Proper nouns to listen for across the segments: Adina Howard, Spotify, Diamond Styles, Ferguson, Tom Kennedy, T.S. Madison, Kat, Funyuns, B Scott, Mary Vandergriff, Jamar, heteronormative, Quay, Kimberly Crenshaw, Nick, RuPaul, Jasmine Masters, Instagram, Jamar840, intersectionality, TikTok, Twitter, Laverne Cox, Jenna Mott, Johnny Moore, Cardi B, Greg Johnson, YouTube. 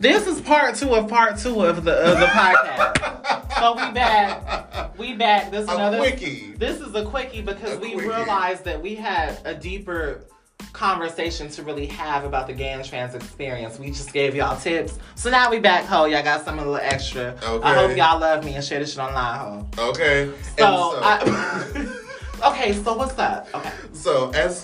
This is part two of the podcast. So we back. This is another quickie. This is a quickie because we realized that we had a deeper conversation to really have about the gay and trans experience. We just gave y'all tips. So now we back, ho. Y'all got something a little extra. Okay. I hope y'all love me and share this shit online, ho. Okay. So what's up? Okay.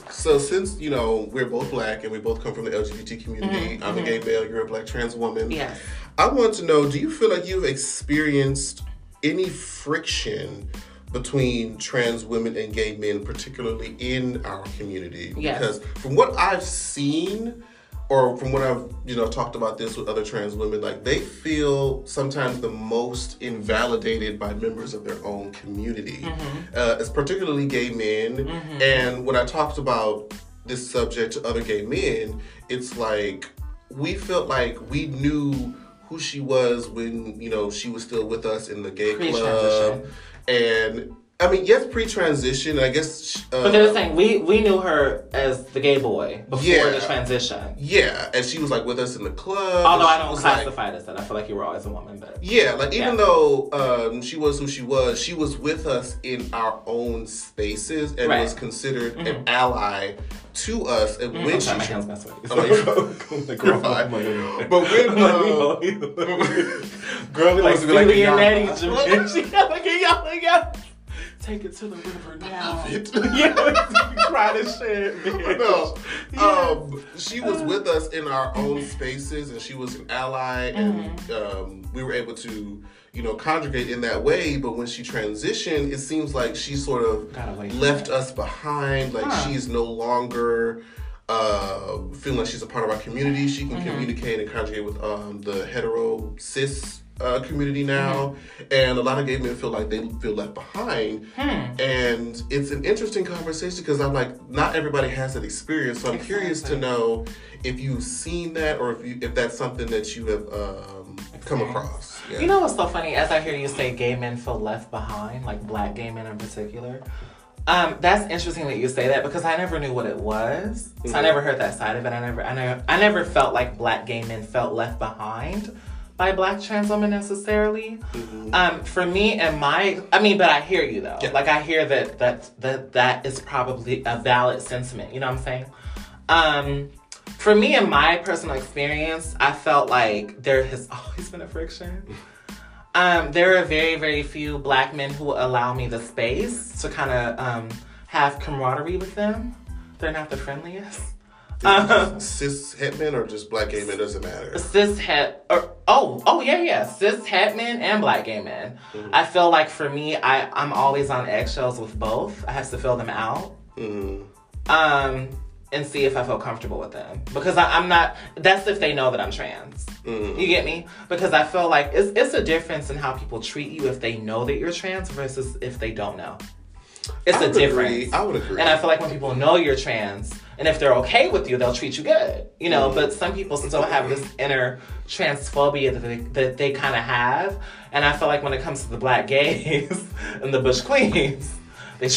So since, you know, we're both black and we both come from the LGBT community, mm-hmm. I'm a gay male, you're a black trans woman. Yes. I want to know, do you feel like you've experienced any friction between trans women and gay men, particularly in our community? Yes. Because from what I've seen, or from what I've, you know, talked about this with other trans women, like they feel sometimes the most invalidated by members of their own community. Mm-hmm. It's particularly gay men. Mm-hmm. And when I talked about this subject to other gay men, it's like, we felt like we knew who she was when, you know, she was still with us in the gay club. And I mean, yes, pre-transition, I guess. But they're saying we knew her as the gay boy before the transition. Yeah, and she was like with us in the club. Although I don't classify this, and I feel like you were always a woman. But yeah, like even though she was who she was with us in our own spaces and was considered mm-hmm. an ally to us. And when she, my hands got sweaty. Girl, we must be like y'all. Take it to the river now. I love it. Yeah, cry this shit, bitch. No. Yes. She was with us in our own spaces, and she was an ally, mm-hmm. and we were able to, you know, congregate in that way. But when she transitioned, it seems like she sort of left us behind. Like she's no longer feeling like she's a part of our community. She can mm-hmm. communicate and congregate with the hetero cis community now, mm-hmm. and a lot of gay men feel like they feel left behind, and it's an interesting conversation because I'm like, not everybody has that experience, so I'm curious to know if you've seen that or if that's something that you have come across. Yeah. You know what's so funny? As I hear you say gay men feel left behind, like black gay men in particular, that's interesting that you say that because I never knew what it was, so I never heard that side of it. I never felt like black gay men felt left behind by black trans women necessarily. Mm-hmm. For me and my, I mean, but I hear you though. Yeah. Like I hear that is probably a valid sentiment. You know what I'm saying? For me and my personal experience, I felt like there has always been a friction. There are very, very few black men who allow me the space to kind of have camaraderie with them. They're not the friendliest. Cis het men or just black gay men, doesn't matter. Cis het or cis het men and black gay men. Mm-hmm. I feel like for me, I'm always on eggshells with both. I have to fill them out, and see if I feel comfortable with them because I'm not. That's if they know that I'm trans. Mm-hmm. You get me? Because I feel like it's a difference in how people treat you if they know that you're trans versus if they don't know. It's a difference. I would agree. And I feel like when people know you're trans, and if they're okay with you, they'll treat you good. You know, mm-hmm. but some people still have this inner transphobia that they kind of have. And I feel like when it comes to the black gays and the bush queens, they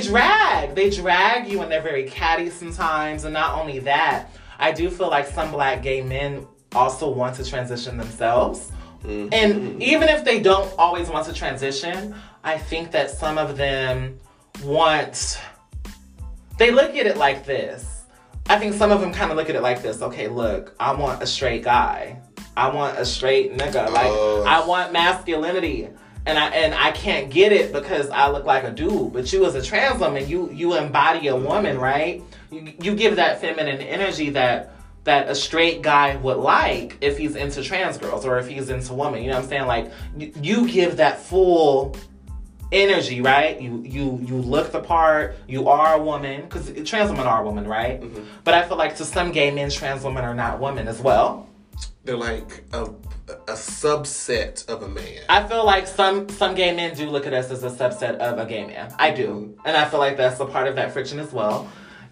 drag you, and they're very catty sometimes. And not only that, I do feel like some black gay men also want to transition themselves. Mm-hmm. And even if they don't always want to transition, I think that some of them they look at it like this. I think some of them kind of look at it like this. Okay, look, I want a straight guy. I want a straight nigga. Like, I want masculinity. And I can't get it because I look like a dude. But you as a trans woman, you embody a woman, right? You give that feminine energy that a straight guy would like if he's into trans girls or if he's into women. You know what I'm saying? Like, you give that full energy, right? You look the part. You are a woman, because trans women are women, right? Mm-hmm. But I feel like to some gay men, trans women are not women as well. They're like a subset of a man. I feel like some gay men do look at us as a subset of a gay man. I do, mm-hmm. and I feel like that's a part of that friction as well.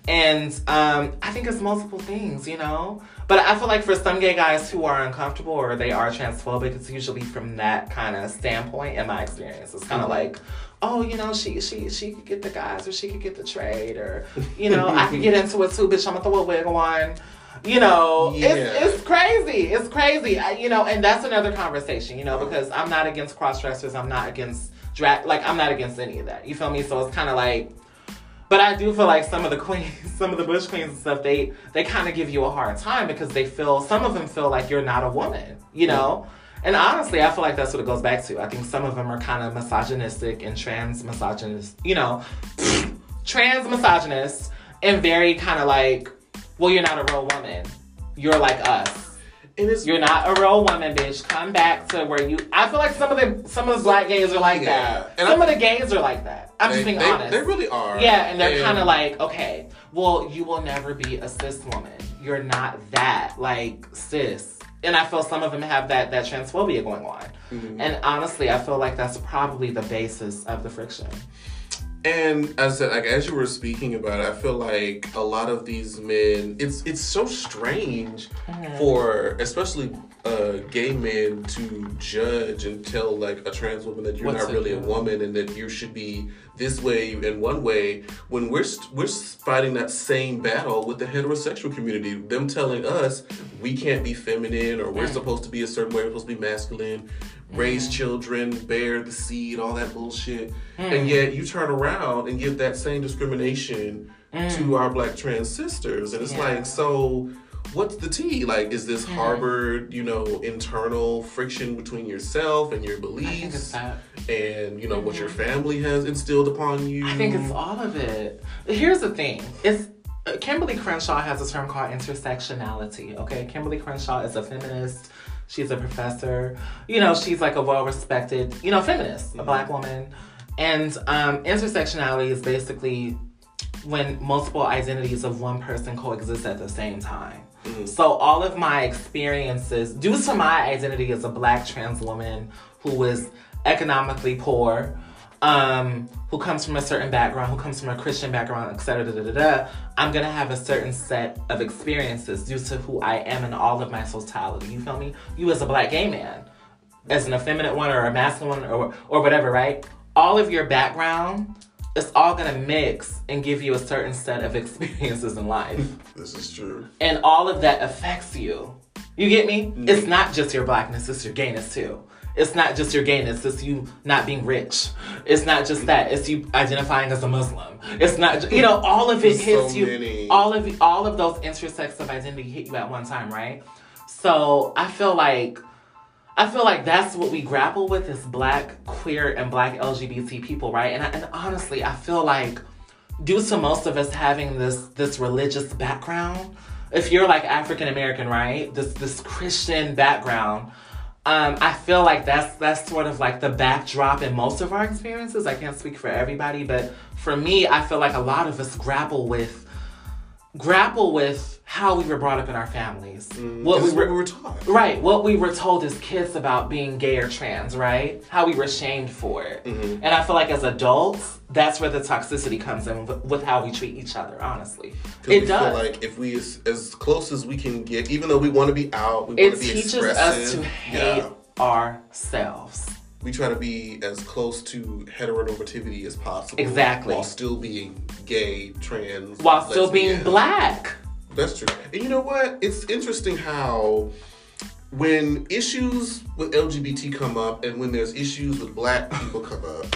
And I think it's multiple things, you know. But I feel like for some gay guys who are uncomfortable or they are transphobic, it's usually from that kind of standpoint in my experience. It's kind of like, oh, you know, she could get the guys or she could get the trade or, you know, I could get into it too, bitch. I'm going to throw a wig on. you know, yeah. It's crazy. It's crazy. You know, and that's another conversation, you know, because I'm not against cross-dressers. I'm not against drag. Like, I'm not against any of that. You feel me? So it's kind of like, but I do feel like some of the queens, some of the Bush queens and stuff, they kind of give you a hard time because they feel, some of them feel like you're not a woman, you know? And honestly, I feel like that's what it goes back to. I think some of them are kind of misogynistic and trans-misogynist, you know, trans-misogynist and very kind of like, well, you're not a real woman. You're like us. You're not a real woman, bitch. Come back to where you... I feel like some of the black gays are like that. And some of the gays are like that. I'm just being honest. They really are. Yeah, and they're kind of like, okay, well, you will never be a cis woman. You're not that, like, cis. And I feel some of them have that transphobia going on. Mm-hmm. And honestly, I feel like that's probably the basis of the friction. And as I said, like, as you were speaking about it, I feel like a lot of these men, it's so strange for, especially gay men, to judge and tell, like, a trans woman that you're not really a woman and that you should be this way and one way, when we're fighting that same battle with the heterosexual community, them telling us we can't be feminine or we're supposed to be a certain way, we're supposed to be masculine, raise children, bear the seed, all that bullshit. And yet you turn around and give that same discrimination to our black trans sisters. And it's like, so what's the tea? Like, is this harbored, you know, internal friction between yourself and your beliefs and, you know, what your family has instilled upon you? I think it's all of it. Here's the thing. It's Kimberly Crenshaw has a term called intersectionality, okay? Kimberly Crenshaw is a feminist. She's a professor. You know, she's like a well-respected, you know, feminist, a black woman. And intersectionality is basically when multiple identities of one person coexist at the same time. So all of my experiences, due to my identity as a black trans woman who is economically poor, who comes from a certain background, who comes from a Christian background, et cetera, da, da, da, da, I'm going to have a certain set of experiences due to who I am and all of my totality. You feel me? You as a black gay man, as an effeminate one or a masculine one or whatever, right? All of your background, it's all going to mix and give you a certain set of experiences in life. This is true. And all of that affects you. You get me? Mm-hmm. It's not just your blackness, it's your gayness too. It's not just your gayness. It's you not being rich. It's not just that. It's you identifying as a Muslim. It's not, you know, all of it hits you. All of those intersects of identity hit you at one time, right? So I feel like that's what we grapple with is black, queer, and black LGBT people, right? And honestly, I feel like due to most of us having this religious background, if you're like African American, right? This Christian background. I feel like that's sort of like the backdrop in most of our experiences. I can't speak for everybody, but for me, I feel like a lot of us grapple with how we were brought up in our families. What we were taught. Right. What we were told as kids about being gay or trans, right? How we were shamed for it. Mm-hmm. And I feel like as adults, that's where the toxicity comes in with how we treat each other, honestly. It does. Feel like if we, as close as we can get, even though we want to be out, we want to be expressive. It teaches us to hate ourselves. We try to be as close to heteronormativity as possible. Exactly. While still being gay, trans, while still being black. That's true. And you know what? It's interesting how when issues with LGBT come up and when there's issues with black people come up,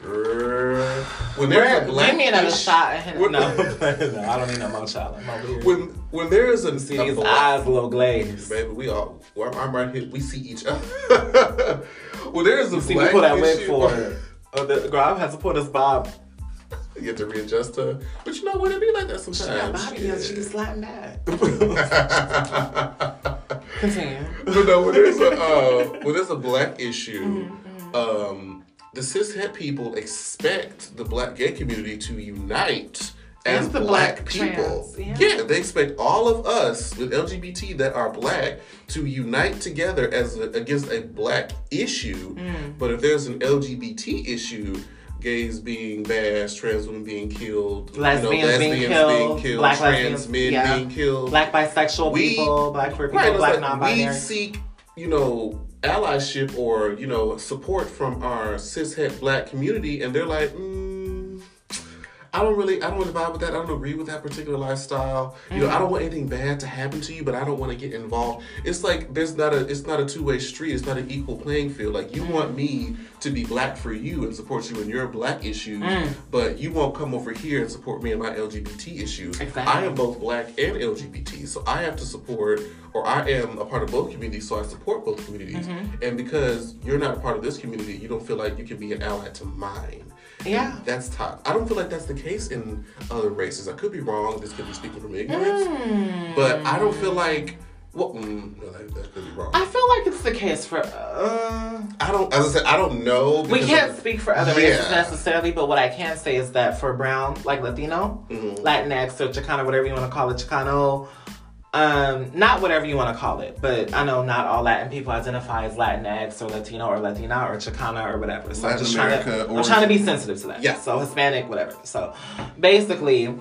when there's a black... Give me another shot. No, I don't need no more shot. When there is a... See these black, eyes a little glazed. Baby, I'm right here. We see each other. Well, there is a see, black issue. See, we pull that wig for her. Oh, the girl has to pull this bob. You have to readjust her. But you know what? It be like that sometimes. She got body and she can slap back. Continue. But no, when there's a black issue, the cishet people expect the black gay community to unite as the black people. Trans, yeah. They expect all of us with LGBT that are black to unite together against a black issue. But if there's an LGBT issue, gays being bashed, trans women being killed, lesbians being killed, black trans men being killed, black bisexual people, black queer people, black non-binary. We seek, you know, allyship or, you know, support from our cishet black community, and they're like, I don't really vibe with that. I don't agree with that particular lifestyle. You know, I don't want anything bad to happen to you, but I don't want to get involved. It's like it's not a two-way street. It's not an equal playing field. Like you want me to be black for you and support you in your black issues, but you won't come over here and support me in my LGBT issues. Exactly. I am both black and LGBT, so I have to support, or I am a part of both communities, so I support both communities. Mm-hmm. And because you're not a part of this community, you don't feel like you can be an ally to mine. Yeah. And that's tough. I don't feel like that's the case in other races. I could be wrong. This could be speaking from ignorance. But I don't feel like... Well, no, that could be wrong. I feel like it's the case for... I don't know. We can't speak for other races necessarily, but what I can say is that for brown, like Latino, Latinx, or Chicano, whatever you want to call it, Chicano... not whatever you want to call it, but I know not all Latin people identify as Latinx or Latino or Latina or Chicana or whatever. So Latin America, I'm trying to be sensitive to that. Yeah. So Hispanic, whatever. So basically,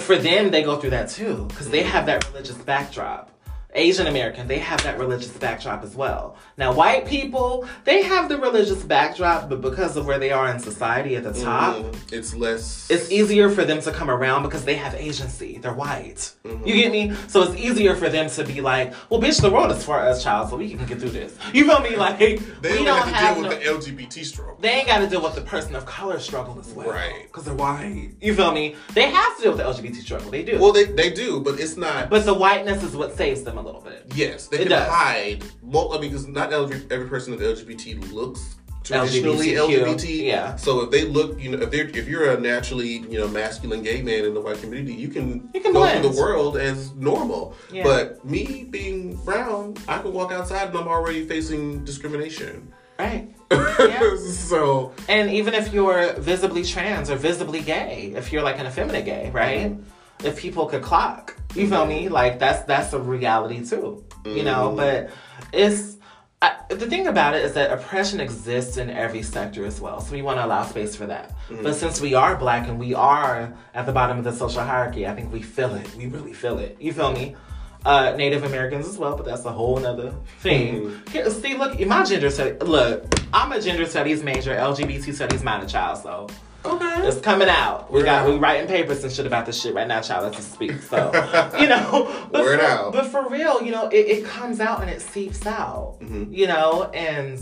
for them, they go through that too because they have that religious backdrop. Asian American, they have that religious backdrop as well. Now, white people, they have the religious backdrop, but because of where they are in society at the top, it's less... It's easier for them to come around because they have agency. They're white. Mm-hmm. You get me? So it's easier for them to be like, well, bitch, the world is for us, child, so we can get through this. You feel me? Like, they don't have to deal with the LGBT struggle. They ain't got to deal with the person of color struggle as well. Right. Because they're white. You feel me? They have to deal with the LGBT struggle. They do. Well, they do, but it's not... But the whiteness is what saves them a little bit. Yes, they can hide. Well, I mean, because not every person with LGBT looks traditionally LGBT. Yeah. So if they look, you know, if you're a naturally, you know, masculine gay man in the white community, you can go through the world as normal. Yeah. But me being brown, I can walk outside and I'm already facing discrimination. Right. Yeah. So. And even if you're visibly trans or visibly gay, if you're like an effeminate gay, right? Mm-hmm. If people could clock, you feel me? Like, that's a reality, too, you know? But the thing about it is that oppression exists in every sector as well, so we want to allow space for that. Mm-hmm. But since we are black and we are at the bottom of the social hierarchy, I think we feel it. We really feel it. You feel me? Native Americans as well, but that's a whole nother thing. Mm-hmm. Here, see, look, my gender studies... Look, I'm a gender studies major, LGBT studies minor, child, so... Okay. It's coming out. We writing papers and shit about this shit right now, child. Let's just speak. So, you know. But for real, you know, it comes out and it seeps out, you know. And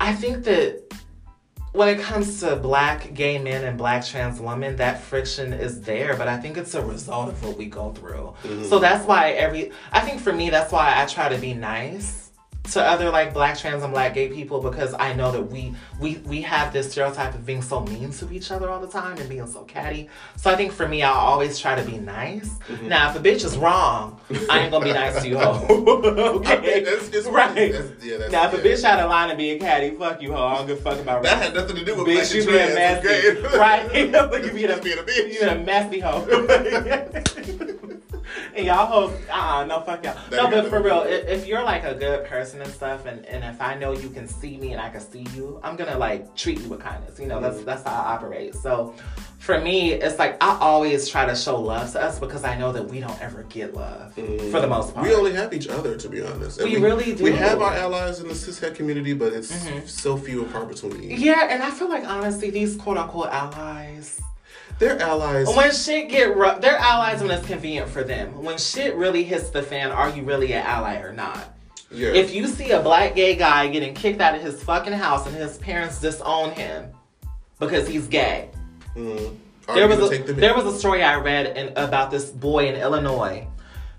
I think that when it comes to black gay men and black trans women, that friction is there. But I think it's a result of what we go through. Mm-hmm. So that's why I think for me, that's why I try to be nice to other, like, black trans and black gay people, because I know that we have this stereotype of being so mean to each other all the time and being so catty. So I think for me, I always try to be nice. Mm-hmm. Now, if a bitch is wrong, I ain't gonna be nice to you, hoe. Okay? I mean, that's right. If a bitch out of line and being catty, fuck you, hoe. I don't give a fuck about that. That had nothing to do with bitch, you being nasty. Okay. Right? You being a bitch. You being a nasty hoe. And y'all hoes, no, fuck y'all. No, but for real, if you're like a good person and stuff, and if I know you can see me and I can see you, I'm gonna like treat you with kindness. You know, that's how I operate. So for me, it's like I always try to show love to us because I know that we don't ever get love for the most part. We only have each other, to be honest. And we really do. We have our allies in the cishet community, but it's so few and far between. Yeah, and I feel like honestly, these quote unquote allies. They're allies. When shit get rough, they're allies when it's convenient for them. When shit really hits the fan, are you really an ally or not? Yeah. If you see a black gay guy getting kicked out of his fucking house and his parents disown him because he's gay. Mm. There was a story I read about this boy in Illinois.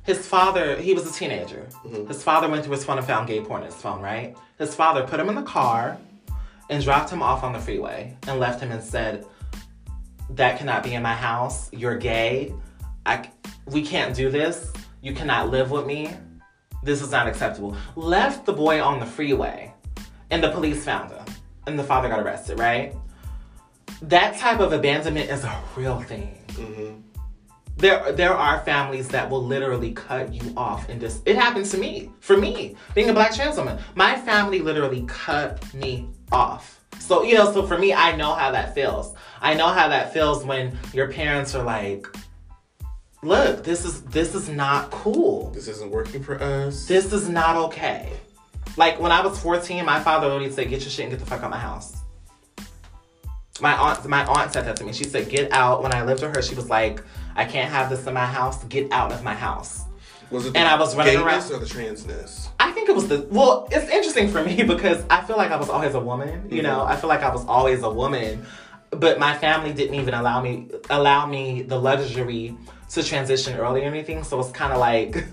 His father, he was a teenager. Mm-hmm. His father went through his phone and found gay porn in his phone, right? His father put him in the car and dropped him off on the freeway and left him and said, "That cannot be in my house. You're gay. We can't do this. You cannot live with me. This is not acceptable." Left the boy on the freeway, and the police found him, and the father got arrested, right? That type of abandonment is a real thing. Mm-hmm. There are families that will literally cut you off. And this, it happened to me, for me, being a black trans woman. My family literally cut me off. So, you know, so for me, I know how that feels. I know how that feels when your parents are like, "Look, this is not cool. This isn't working for us. This is not okay." Like, when I was 14, my father already said, "Get your shit and get the fuck out of my house." My aunt said that to me. She said, get out. When I lived with her, she was like, I can't have this in my house. Get out of my house. Was it the gayness or the transness? I think it was the... Well, it's interesting for me because I feel like I was always a woman. You know, I feel like I was always a woman. But my family didn't even allow me the luxury to transition early or anything. So it's kind of like...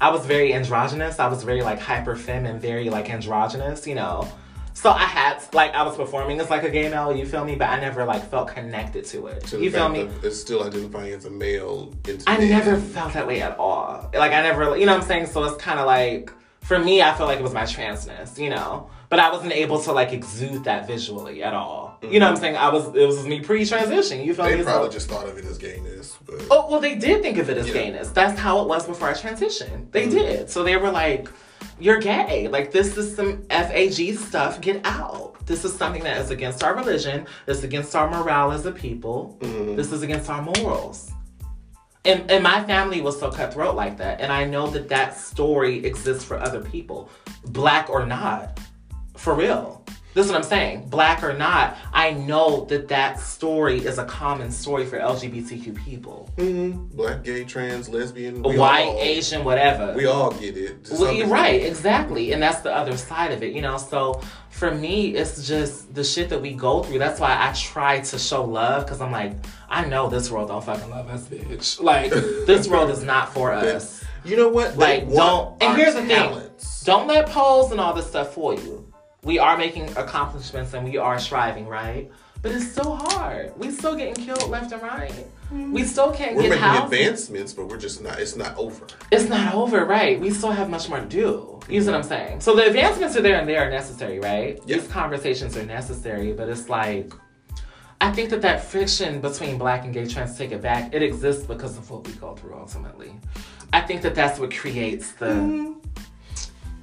I was very androgynous. I was very, like, hyper-femme and very, like, androgynous, you know. So I had, like, I was performing as, like, a gay male, you feel me? But I never, like, felt connected to it. So you feel me? It's still identifying as a male. I never felt that way at all. Like, I never, you know what I'm saying? So it's kind of like, for me, I felt like it was my transness, you know. But I wasn't able to, like, exude that visually at all. Mm-hmm. You know what I'm saying? It was me pre-transition. You feel me? They probably just thought of it as gayness. But... Oh, well, they did think of it as gayness. That's how it was before I transitioned. They did. So they were like, you're gay. Like, this is some FAG stuff. Get out. This is something that is against our religion. It's against our morale as a people. Mm-hmm. This is against our morals. And my family was so cutthroat like that. And I know that story exists for other people. Black or not. For real. This is what I'm saying. Black or not, I know that story is a common story for LGBTQ people. Mm-hmm. Black, gay, trans, lesbian, white, Asian, whatever. We all get it. Right, exactly. And that's the other side of it, you know. So for me, it's just the shit that we go through. That's why I try to show love, because I'm like, I know this world don't fucking love us, bitch. Like, this world is not for us. You know what? They like, don't. And here's the thing. Don't let polls and all this stuff fool you. We are making accomplishments and we are striving, right? But it's so hard. We still getting killed left and right. Mm-hmm. We still can't get houses. We're making advancements, but it's not over. It's not over, right? We still have much more to do. You see what I'm saying? So the advancements are there and they are necessary, right? Yep. These conversations are necessary, but it's like, I think that friction between black and gay, trans, take it back, it exists because of what we go through ultimately. I think that's what creates the... Mm-hmm.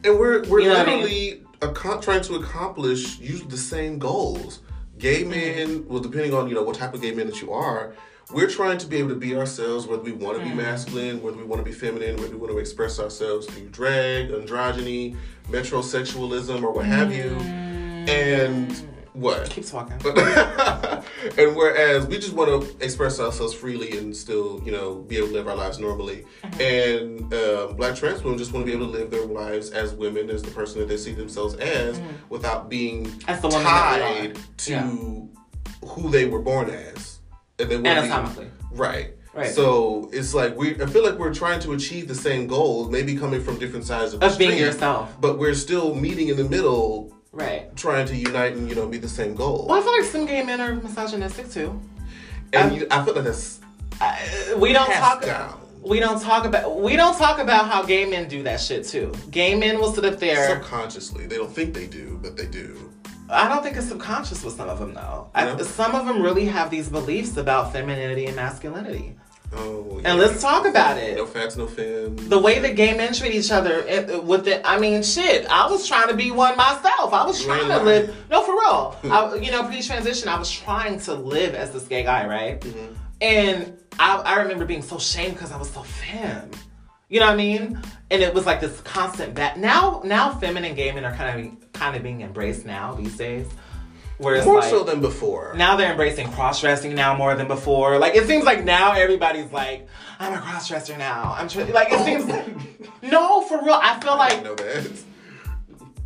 And we're you know literally... What I mean? Trying to accomplish usually the same goals. Gay men, well, depending on, you know, what type of gay men that you are, we're trying to be able to be ourselves, whether we want to be masculine, whether we want to be feminine, whether we want to express ourselves through drag, androgyny, metrosexualism, or what have you. And what? Keeps walking. And whereas we just want to express ourselves freely and still, you know, be able to live our lives normally. And black trans women just want to be able to live their lives as women, as the person that they see themselves as, without being tied to who they were born as. And they anatomically. Right. So it's like I feel like we're trying to achieve the same goal, maybe coming from different sides of the street, being yourself. But we're still meeting in the middle. Right. Trying to unite and, you know, be the same goal. Well, I feel like some gay men are misogynistic too. And I feel like that's we don't talk about how gay men do that shit too. Gay men will sit up there subconsciously. They don't think they do, but they do. I don't think it's subconscious with some of them though. Some of them really have these beliefs about femininity and masculinity. Oh, yeah. And let's talk about it. No facts, no fans. The way that gay men treat each other, I was trying to be one myself. I was trying to live. No, for real. Pre-transition, I was trying to live as this gay guy, right? Mm-hmm. And I remember being so shamed because I was so femme. You know what I mean? And it was like this constant battle. Now, feminine gay men are kind of being embraced now these days. Whereas, more so than before. Now they're embracing cross-dressing now more than before. Like, it seems like now everybody's like, I'm a cross-dresser now. It seems like... No, for real. I feel like... I didn't know that.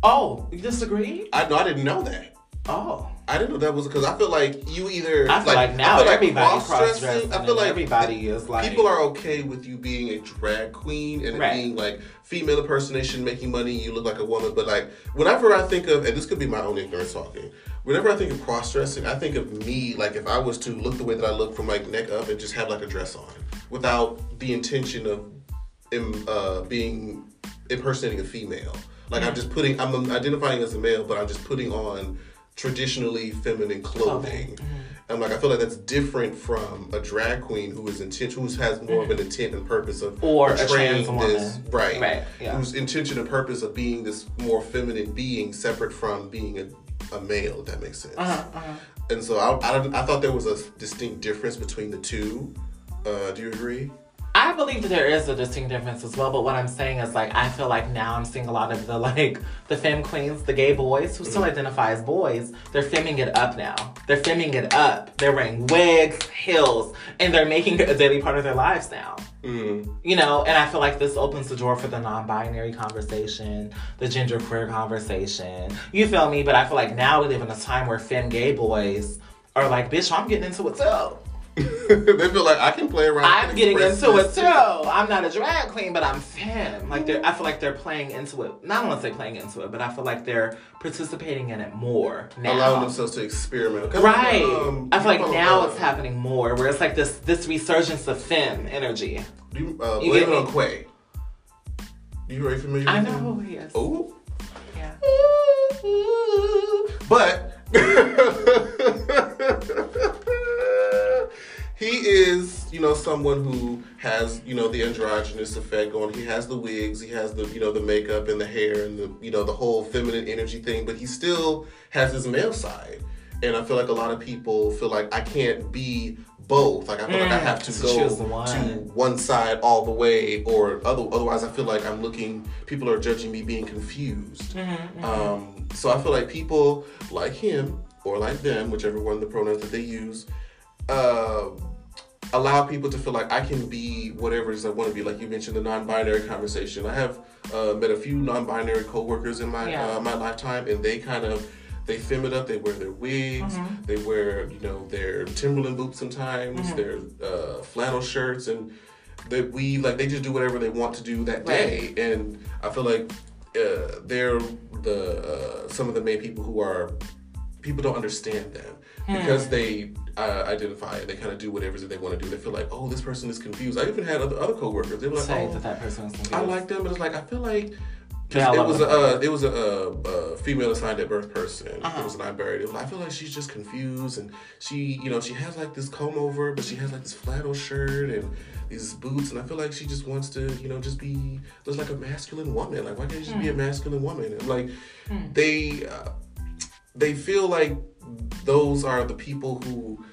Oh, you disagree? I didn't know that. Oh. I didn't know that was... Because I feel like you either... I feel like now everybody's cross-dressing. I feel like everybody is like... People are okay with you being a drag queen and it being like female impersonation, making money, you look like a woman. But like, whenever I think of... And this could be my own ignorance talking... Whenever I think of cross-dressing, I think of me, like, if I was to look the way that I look from, like, neck up and just have, like, a dress on without the intention of being impersonating a female. Like, I'm identifying as a male, but I'm just putting on traditionally feminine clothing. I'm like, I feel like that's different from a drag queen who has more of an intent and purpose of... Or a trans woman. Right. Yeah. Whose intention and purpose of being this more feminine being separate from being a male, that makes sense. And so I thought there was a distinct difference between the two. Do you agree? I believe that there is a distinct difference as well, but what I'm saying is, like, I feel like now I'm seeing a lot of the, like, the femme queens, the gay boys who still identify as boys, they're femming it up now. They're femming it up. They're wearing wigs, heels, and they're making it a daily part of their lives now. Mm. You know, and I feel like this opens the door for the non-binary conversation, the genderqueer conversation. You feel me? But I feel like now we live in a time where femme gay boys are like, bitch, I'm getting into it too. They feel like I can play around. I'm getting into it too. I'm not a drag queen, but I'm femme. Like, I feel like they're playing into it. Not only they're playing into it, but I feel like they're participating in it more now. Allowing themselves to experiment. Right. I feel like now it's happening more, where it's like this resurgence of femme energy. You blame it on Quay. You very familiar? I know who he is. Ooh. Yeah. Ooh. But. He is, you know, someone who has, you know, the androgynous effect going. He has the wigs, he has the, you know, the makeup and the hair and the, you know, the whole feminine energy thing, but he still has his male side. And I feel like a lot of people feel like I can't be both. Like, I feel like I have to go to one side all the way, or otherwise I feel like I'm looking, people are judging me being confused. Mm-hmm. So I feel like people like him or like them, whichever one of the pronouns that they use, allow people to feel like I can be whatever it is I want to be. Like you mentioned, the non-binary conversation. I have met a few non-binary co-workers in my my lifetime, and they kind of, they femme it up. They wear their wigs. Mm-hmm. They wear, you know, their Timberland boots sometimes, mm-hmm. their flannel shirts, and they weave. Like, they just do whatever they want to do that day. And I feel like they're the some of the main people who are, people don't understand them because they identify it. They kind of do whatever they want to do. They feel like, oh, this person is confused. I even had other coworkers. They were like, oh, that person was confused. I like them, but it's like I feel like it was a female assigned at birth person. Uh-huh. It was not buried. I feel like she's just confused, and she, you know, she has like this comb over, but she has like this flannel shirt and these boots, and I feel like she just wants to, you know, just be just like a masculine woman. Like, why can't you just be a masculine woman? And like they feel like those are the people who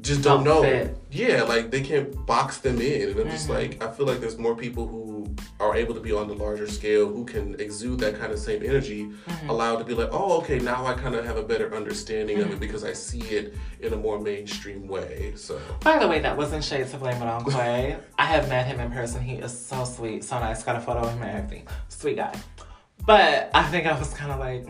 just don't know. Fit. Yeah, like they can't box them in. And I'm just like, I feel like there's more people who are able to be on the larger scale, who can exude that kind of same energy, allowed to be like, oh, okay, now I kind of have a better understanding of it because I see it in a more mainstream way. So, by the way, that wasn't shade to blame it on Quay. I have met him in person. He is so sweet, so nice. Got a photo of him and everything. Sweet guy. But I think I was kind of like...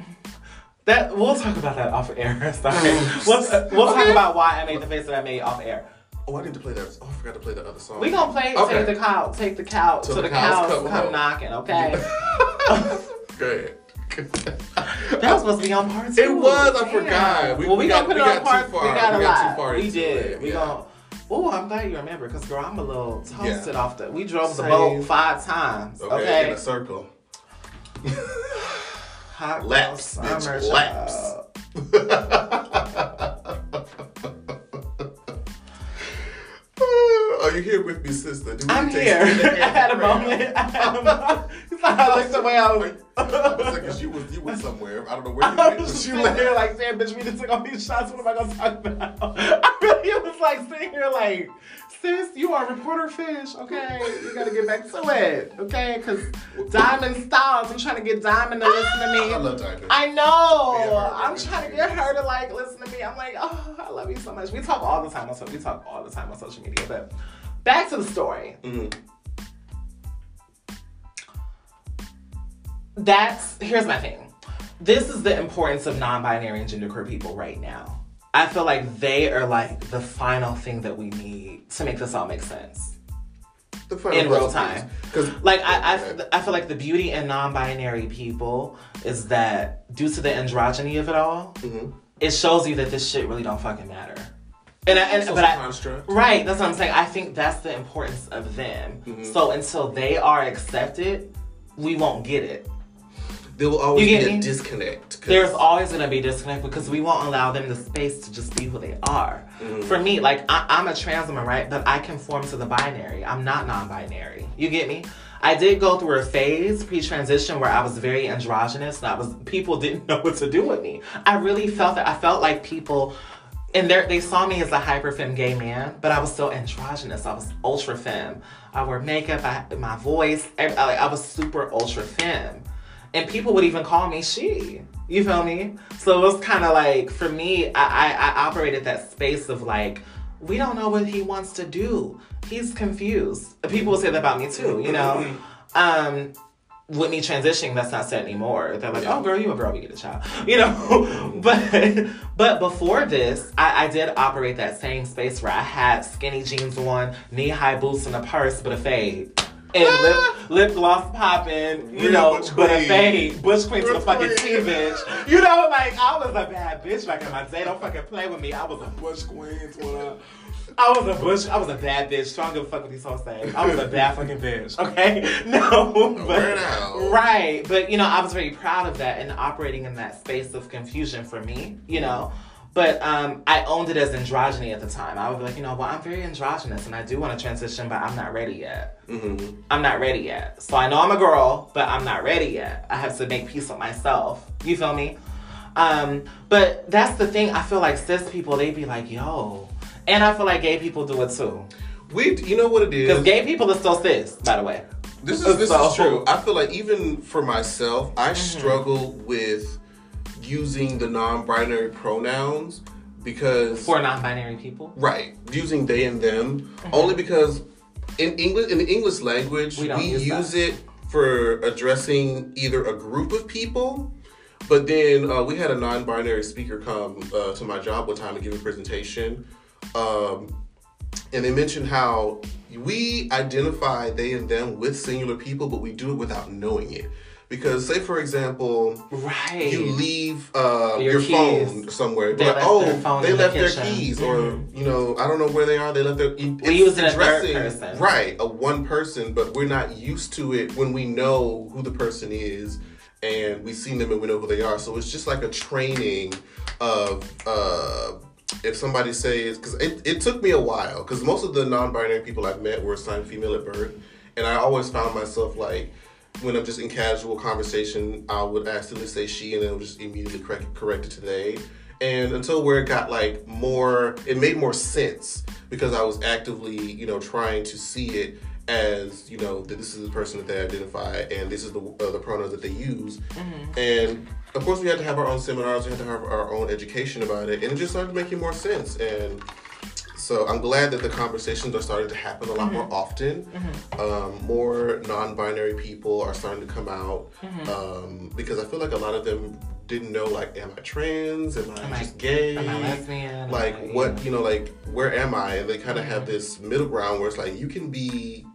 That we'll talk about that off air. Sorry. We'll talk about why I made the face that I made off air. Oh, I need to play that. Oh, I forgot to play the other song. We gonna play Take the Cow till the cows come knocking. Okay. Good. That was supposed to be on part two. It was. I forgot. We got too far into it. We gonna. Oh, I'm glad you remember, because girl, I'm a little toasted off the. We drove the boat 5 times. Okay. In a circle. Hot laps, bitch, laps. Are you here with me, sister? I'm here. I had a moment. It's like I looked away. I was like, you were somewhere. I don't know where you went. She was here like, damn, bitch, we just took all these shots. What am I going to talk about? I really was like sitting here like, sis, you are reporter fish, okay? You gotta get back to it, okay? Because Diamond Styles, I'm trying to get Diamond to listen to me. I love Diamond. I know. I'm trying to get her to like listen to me. I'm like, oh, I love you so much. We talk all the time on social media. But back to the story. Mm-hmm. Here's my thing. This is the importance of non-binary and genderqueer people right now. I feel like they are like the final thing that we need to make this all make sense in real time. Like, I feel like the beauty in non-binary people is that due to the androgyny of it all, it shows you that this shit really don't fucking matter. Right, that's what I'm saying. I think that's the importance of them. So until they are accepted, we won't get it. There will always be a disconnect. There's always going to be a disconnect because we won't allow them the space to just be who they are. Mm-hmm. For me, like, I'm a trans woman, right? But I conform to the binary. I'm not non-binary. You get me? I did go through a phase pre-transition where I was very androgynous and people didn't know what to do with me. I really felt that. I felt like people And they saw me as a hyper-femme gay man, but I was still androgynous. I was ultra-femme. I wore makeup, my voice. I was super ultra-femme. And people would even call me she. You feel me? So it was kind of like, for me, I operated that space of like, we don't know what he wants to do. He's confused. People will say that about me too, you know? With me transitioning, that's not said anymore. They're like, oh, girl, you a girl, we get a child. You know? But before this, I did operate that same space where I had skinny jeans on, knee-high boots and a purse, but a fade. And lip gloss popping, you know, but a fade. Bush queen to the fucking tea, bitch. You know, like, I was a bad bitch back in my day. Don't fucking play with me. I was a bush queen to I was a bad bitch. So I don't give a fuck what these hoes say. I was a bad fucking bitch. Okay? No. But, right. But, you know, I was very proud of that and operating in that space of confusion for me, you know. But I owned it as androgyny at the time. I would be like, you know, well, I'm very androgynous and I do want to transition, but I'm not ready yet. Mm-hmm. I'm not ready yet. So I know I'm a girl, but I'm not ready yet. I have to make peace with myself. You feel me? But that's the thing. I feel like cis people, they be like, yo. And I feel like gay people do it too. You know what it is? Because gay people are still cis, by the way. This is true. I feel like even for myself, I struggle with using the non-binary pronouns because... For non-binary people? Right. Using they and them. Mm-hmm. Only because in the English language, we use it for addressing either a group of people. But then we had a non-binary speaker come to my job one time and give a presentation. And they mentioned how we identify they and them with singular people, but we do it without knowing it. Because, say for example, you leave your phone somewhere. They left their keys, or you know, I don't know where they are. They left their. We use it as third person, right? A one person, but we're not used to it when we know who the person is, and we've seen them and we know who they are. So it's just like a training of. If somebody says, because it took me a while, because most of the non-binary people I've met were assigned female at birth, and I always found myself like, when I'm just in casual conversation, I would ask them to say she, and it was just immediately corrected to they. And until where it got like more, it made more sense because I was actively, you know, trying to see it as, you know, that this is the person that they identify, and this is the pronouns that they use, and. Of course, we had to have our own seminars. We had to have our own education about it. And it just started making more sense. And so I'm glad that the conversations are starting to happen a lot more often. More non-binary people are starting to come out. Because I feel like a lot of them didn't know, like, am I trans? Am I just gay? Am I lesbian? Like, what, you know, like, where am I? And they kind of have this middle ground where it's like, you can be...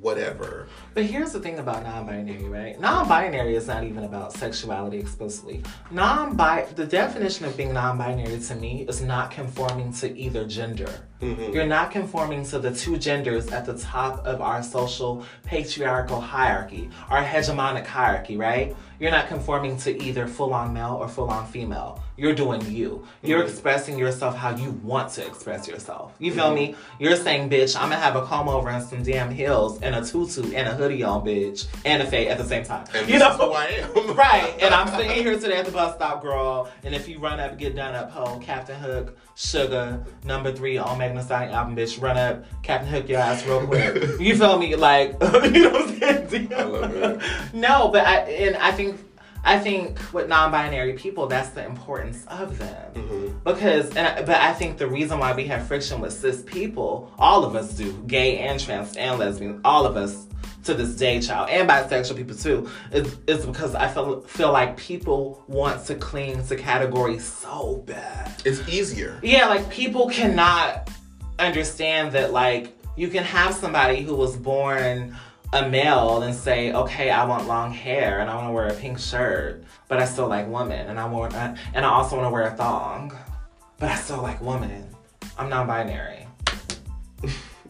whatever. But here's the thing about non-binary, right? Non-binary is not even about sexuality explicitly. The definition of being non-binary to me is not conforming to either gender. You're not conforming to the two genders at the top of our social patriarchal hierarchy, our hegemonic hierarchy, right? You're not conforming to either full-on male or full-on female. You're doing you. You're expressing yourself how you want to express yourself. You feel me? You're saying, bitch, I'm gonna have a comb over and some damn heels and a tutu and a hoodie on, bitch, and a fade at the same time. And you know who I am. Right. And I'm sitting here today at the bus stop, girl, and if you run up, get done up, ho, Captain Hook, Sugar, number 3, on Magna Sonic album, bitch, run up, Captain Hook your ass real quick. You feel me? Like, you know what I'm saying? I love it. No, but I think with non-binary people, that's the importance of them. But I think the reason why we have friction with cis people, all of us do, gay and trans and lesbian, all of us to this day, child, and bisexual people too, is because I feel like people want to cling to categories so bad. It's easier. Yeah, like people cannot understand that, like, you can have somebody who was born a male and say, okay, I want long hair and I want to wear a pink shirt, but I still like women, and I also want to wear a thong, but I still like women. I'm non-binary.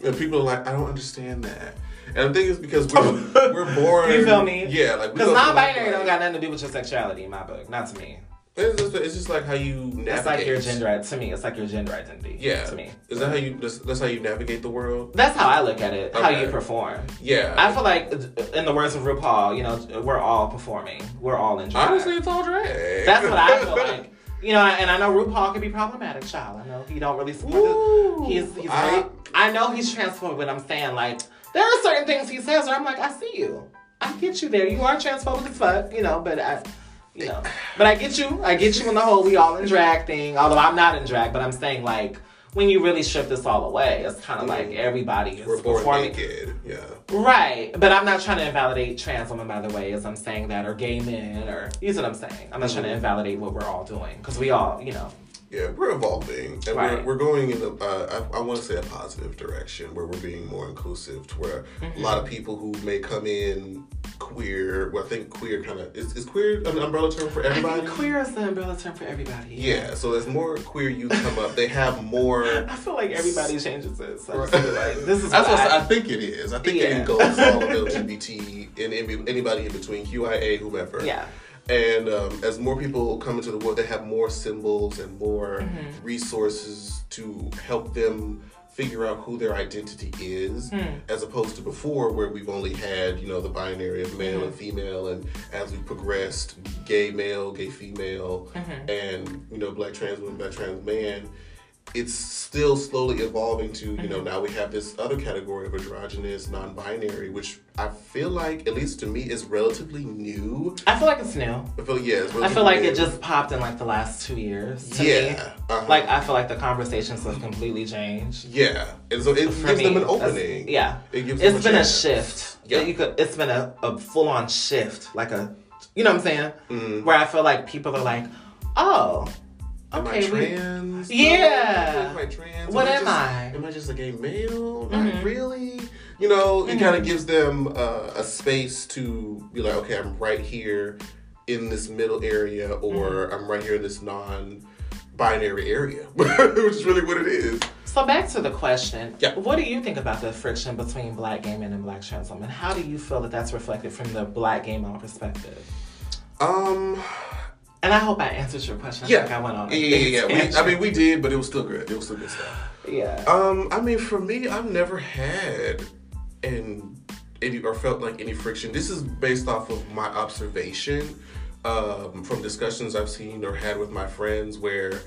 And people are like, I don't understand that. And the thing is because we're born. You feel me? Yeah, like because non-binary don't got nothing to do with your sexuality in my book, not to me. It's just like how you navigate. It's like your gender, to me. It's like your gender identity. Yeah. To me. Is that how you? That's how you navigate the world. That's how I look at it. Okay. How you perform. Yeah. I feel like, in the words of RuPaul, you know, we're all performing. We're all in drag. Honestly, it's all drag. That's what I feel like. You know, and I know RuPaul can be problematic, child. I know he don't really support this. I know he's transphobic, but I'm saying, like, there are certain things he says where I'm like, I see you. I get you there. You are transphobic as fuck, you know, but I get you. I get you in the whole we all in drag thing, although I'm not in drag, but I'm saying, like, when you really strip this all away, it's kind of like everybody is performing. Naked. Yeah. Right. But I'm not trying to invalidate trans women, by the way, as I'm saying that, or gay men, or, you know what I'm saying? I'm not trying to invalidate what we're all doing, because we all, you know. Yeah, we're evolving, and we're going in I want to say a positive direction, where we're being more inclusive, to where a lot of people who may come in queer, well, I think queer kind of, is queer an umbrella term for everybody? I think queer is the umbrella term for everybody. Yeah, so as more queer youth come up, they have more... I feel like everybody changes it, so right. Like, this is I think it is. I think it engulfs all of LGBT and anybody in between, QIA, whomever. Yeah. And as more people come into the world, they have more symbols and more resources to help them figure out who their identity is, as opposed to before, where we've only had, you know, the binary of male and female, and as we progressed, gay male, gay female, and, you know, black trans woman, black trans man. It's still slowly evolving to, you know, now we have this other category of androgynous, non-binary, which I feel like, at least to me, is relatively new. I feel like it's new. I feel like it just popped in, like, the last 2 years to me. Like, I feel like the conversations have completely changed. Yeah. And so it gives them an opening. Yeah. It gives them a chance. A shift. Yeah. It's been a full-on shift. Like a, you know what I'm saying? Mm-hmm. Where I feel like people are like, oh... Am I trans? Yeah. Am I trans? What am I? Am I just a gay male? Not really? You know, it kind of gives them a space to be like, okay, I'm right here in this middle area, or I'm right here in this non-binary area, which is really what it is. So back to the question. Yeah. What do you think about the friction between black gay men and black trans women? How do you feel that that's reflected from the black gay male perspective? And I hope I answered your question. I think I went on. Yeah. We did, but it was still good. It was still good stuff. Yeah. I mean, for me, I've never had or felt like any friction. This is based off of my observation from discussions I've seen or had with my friends, where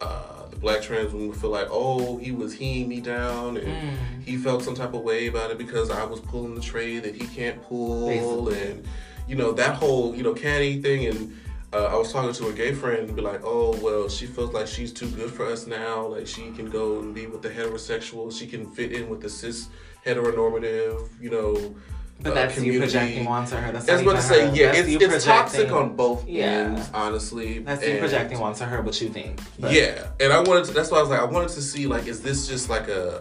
the black trans women would feel like, oh, he was heeing me down, and he felt some type of way about it because I was pulling the tray that he can't pull, basically. And, you know, that whole, you know, catty thing, and... I was talking to a gay friend and be like, oh, well, she feels like she's too good for us now. Like, she can go and be with the heterosexual. She can fit in with the cis heteronormative, you know, but that's community. You projecting onto her. That's about to say, yeah, it's toxic on both ends, honestly. That's you projecting onto her what you think. But. Yeah, and that's why I was like, I wanted to see, like, is this just like an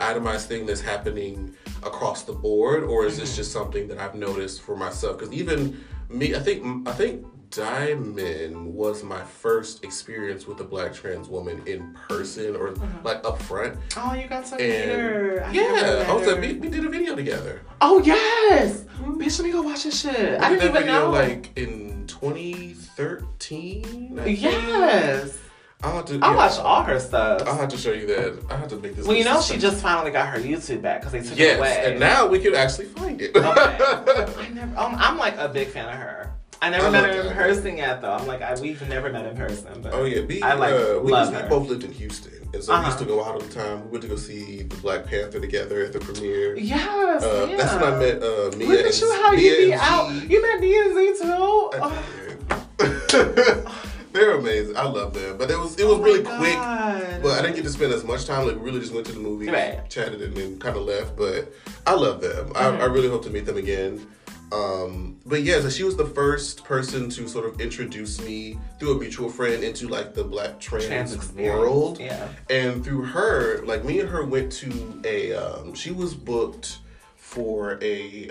itemized thing that's happening across the board, or is this just something that I've noticed for myself? Because even me, I think Diamond was my first experience with a black trans woman in person, or like up front. Oh, you got some theater. Yeah, I was like, we did a video together. Oh yes, bitch, let me go watch this shit. I didn't even know. Like in 2013. Yes. I watched all her stuff. I'll have to show you that. I have to make this. Well, you know, she just finally got her YouTube back because they took it away. Yes, and now we can actually find it. Okay. I'm like a big fan of her. I never met her in person yet, though. I'm like, we've never met in person. But we both lived in Houston, and so we used to go out all the time. We went to go see the Black Panther together at the premiere. Yes, yeah. That's when I met Mia. Look at you, how you be out. You met D and Z too. I did. They're amazing. I love them. But it was really quick. But I didn't get to spend as much time. Like, we really just went to the movies, chatted, and then kind of left. But I love them. I really hope to meet them again. But yeah, so she was the first person to sort of introduce me through a mutual friend into, like, the black trans world. Yeah. And through her, like, me and her went to she was booked for a...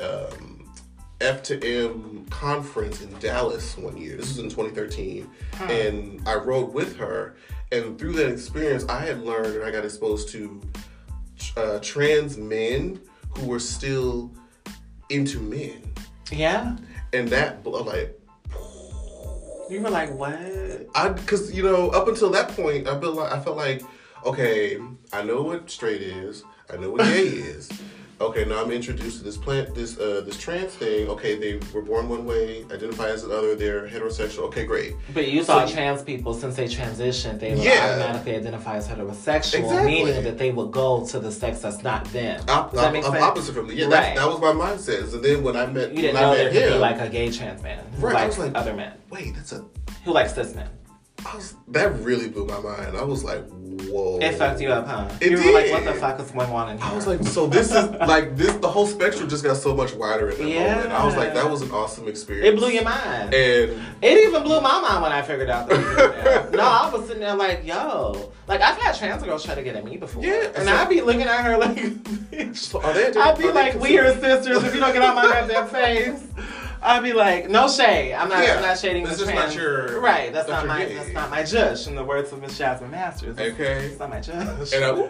F to M conference in Dallas one year. This was in 2013. And I rode with her. And through that experience, I had learned and I got exposed to trans men who were still into men. Yeah. And that, like... You were like, what? Because, you know, up until that point, I felt like, okay, I know what straight is. I know what gay is. okay, now I'm introduced to this trans thing. Okay, they were born one way, identify as another, they're heterosexual. Okay, great. But you saw trans people, since they transitioned, they will automatically identify as heterosexual, meaning that they will go to the sex that's not them. Does that make sense? Opposite from me. Yeah, that was my mindset. So then when I met, you didn't know there could be like a gay trans man who likes other men. Wait, that's a... Who likes cis men. That really blew my mind. I was like, whoa. It fucked you up, huh? You were like, what the fuck is going on in here? I was like, so this is, like, this. The whole spectrum just got so much wider in that moment. I was like, that was an awesome experience. It blew your mind. And it even blew my mind when I figured out that. No, I was sitting there like, yo. Like, I've had trans girls try to get at me before. Yeah. And so, I'd be looking at her like, I'd be like, we are sisters if you don't get out my goddamn face. I'd be like, no shade. I'm not shading this trans. That's just not your... Right. That's not my judge, in the words of Miss Jasmine Masters. Okay. That's not my judge. And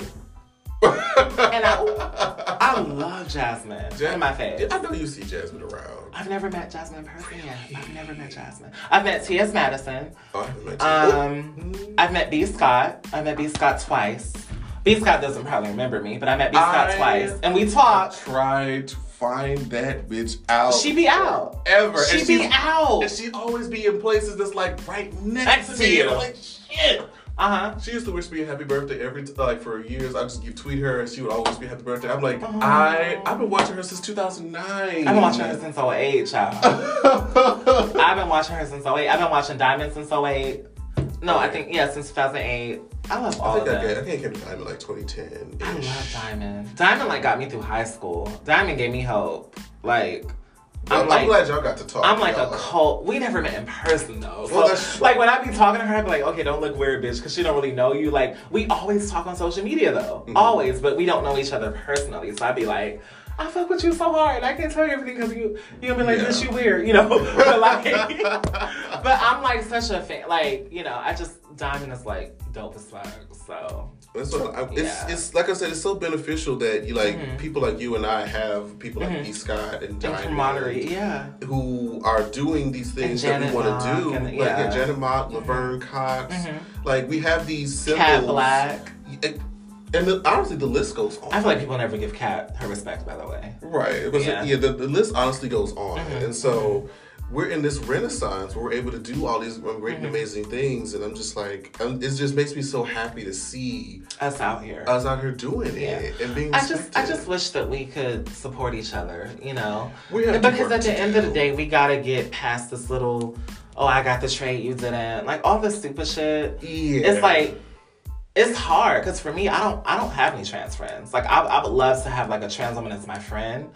I love Jasmine in my face. I know you see Jasmine around. I've never met Jasmine in person yet. I've never met Jasmine. I've met T.S. Madison. Oh, I haven't met Jasmine. I've met B Scott. I met B Scott twice. B Scott doesn't probably remember me, but I met B Scott twice. And we talked. Find that bitch out. She be out. Ever. And she always be in places that's like right next to me. And I'm like, shit. Uh-huh. She used to wish me a happy birthday every for years. I just tweet her and she would always be happy birthday. I'm like, I've been watching her since 2009. I've been watching her since 08, child. I've been watching her since 08. I've been watching Diamond since 08. No, I think, since 2008. I love all of that. I think I came to Diamond like 2010. I love Diamond. Diamond like got me through high school. Diamond gave me hope. Like, I'm glad y'all got to talk. I'm like a cult. We never met in person though. So, like when I be talking to her, I be like, okay, don't look weird, bitch, because she don't really know you. Like we always talk on social media though, always, but we don't know each other personally. So I be like, I fuck with you so hard. I can't tell you everything because you'll be like, this you weird, you know. But like, but I'm like such a fan. Like, you know, I just Diamond is like dope as fuck. So it's like I said, it's so beneficial that you like people like you and I have people like B Scott and Diamond, who are doing these things that we want to do. Like Jenna Mott, Laverne Cox. Like we have these symbols. Kat Black. And honestly, the list goes on. I feel like people never give Kat her respect, by the way. Right. It was the list honestly goes on. And so we're in this renaissance where we're able to do all these great and amazing things. And I'm just like, it just makes me so happy to see us out here doing it and being respected. I just wish that we could support each other, you know? Because at the end of the day, we got to get past this little, oh, I got the trait, you didn't. Like, all this stupid shit. Yeah. It's like... It's hard because for me, I don't have any trans friends. Like I would love to have like a trans woman as my friend.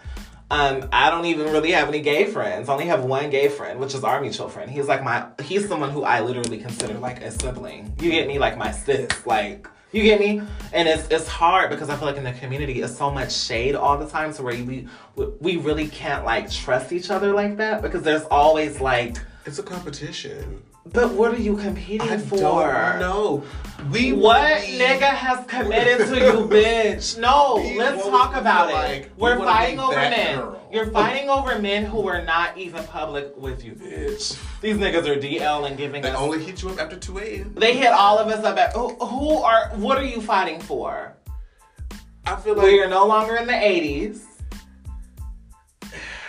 I don't even really have any gay friends. I only have one gay friend, which is our mutual friend. He's like he's someone who I literally consider like a sibling. You get me, like my sis, like you get me. And it's hard because I feel like in the community it's so much shade all the time. So where we really can't like trust each other like that because there's always like it's a competition. But what are you competing for? I don't know. What nigga has committed to you, bitch? No, let's talk about it. Like, we're fighting over men. You're fighting over men who are not even public with you, bitch. These niggas are DL and giving us... They only hit you up after 2 a.m. They hit all of us up at... What are you fighting for? I feel like... We are no longer in the 80s.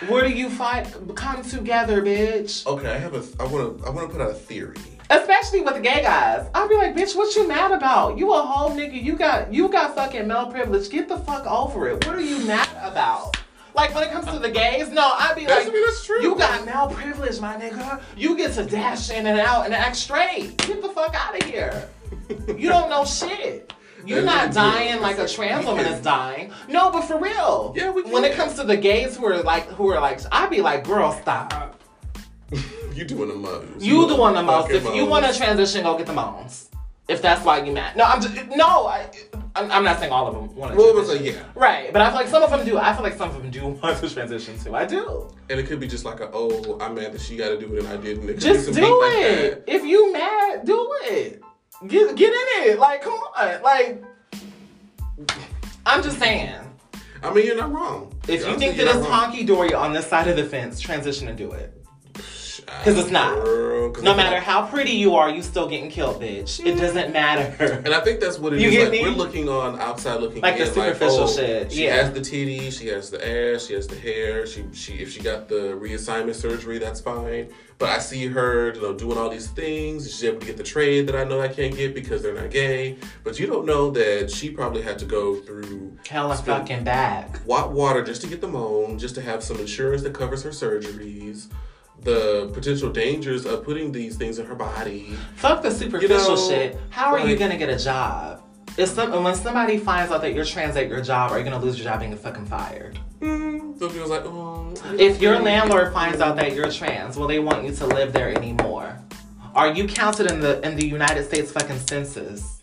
Where do you fight? Come together, bitch. Okay, I want to put out a theory. Especially with gay guys, I'll be like, bitch, what you mad about? You a whole nigga. You got fucking male privilege. Get the fuck over it. What are you mad about? Like when it comes to the gays, no, I'd be like, that's true. You got male privilege, my nigga. You get to dash in and out and act straight. Get the fuck out of here. You don't know shit. You're not dying like a trans woman is dying. No, but for real. Yeah, we can. When it comes to the gays who are like, I'd be like, girl, stop. You doing the moans. You doing the moans. If you want to transition, go get the moans. If that's why you mad. No, I'm not saying all of them want to transition. Right, but I feel like some of them do. I feel like some of them do want to transition too. I do. And it could be just like a, oh, I'm mad that she got to do it and I didn't. Just do it. If you mad, do it. Get in it. Like, come on. Like, I'm just saying. I mean, you're not wrong. If you think that it's honky-dory on this side of the fence, transition and do it. Because it's not. Girl, no matter how pretty you are, you still getting killed, bitch. It doesn't matter. And I think that's what it is. Like, we're looking on outside looking in. Like the superficial shit. She has the titties, she has the ass, she has the hair. If she got the reassignment surgery, that's fine. But I see her, you know, doing all these things. She's able to get the trade that I know I can't get because they're not gay. But you don't know that she probably had to go through hella fucking back. Hot water just to get the moan, just to have some insurance that covers her surgeries. The potential dangers of putting these things in her body. Fuck the superficial shit. How are you gonna get a job? When somebody finds out that you're trans at your job, are you gonna lose your job and get fucking fired? So people's like, if your landlord finds out that you're trans, will they want you to live there anymore? Are you counted in the United States fucking census?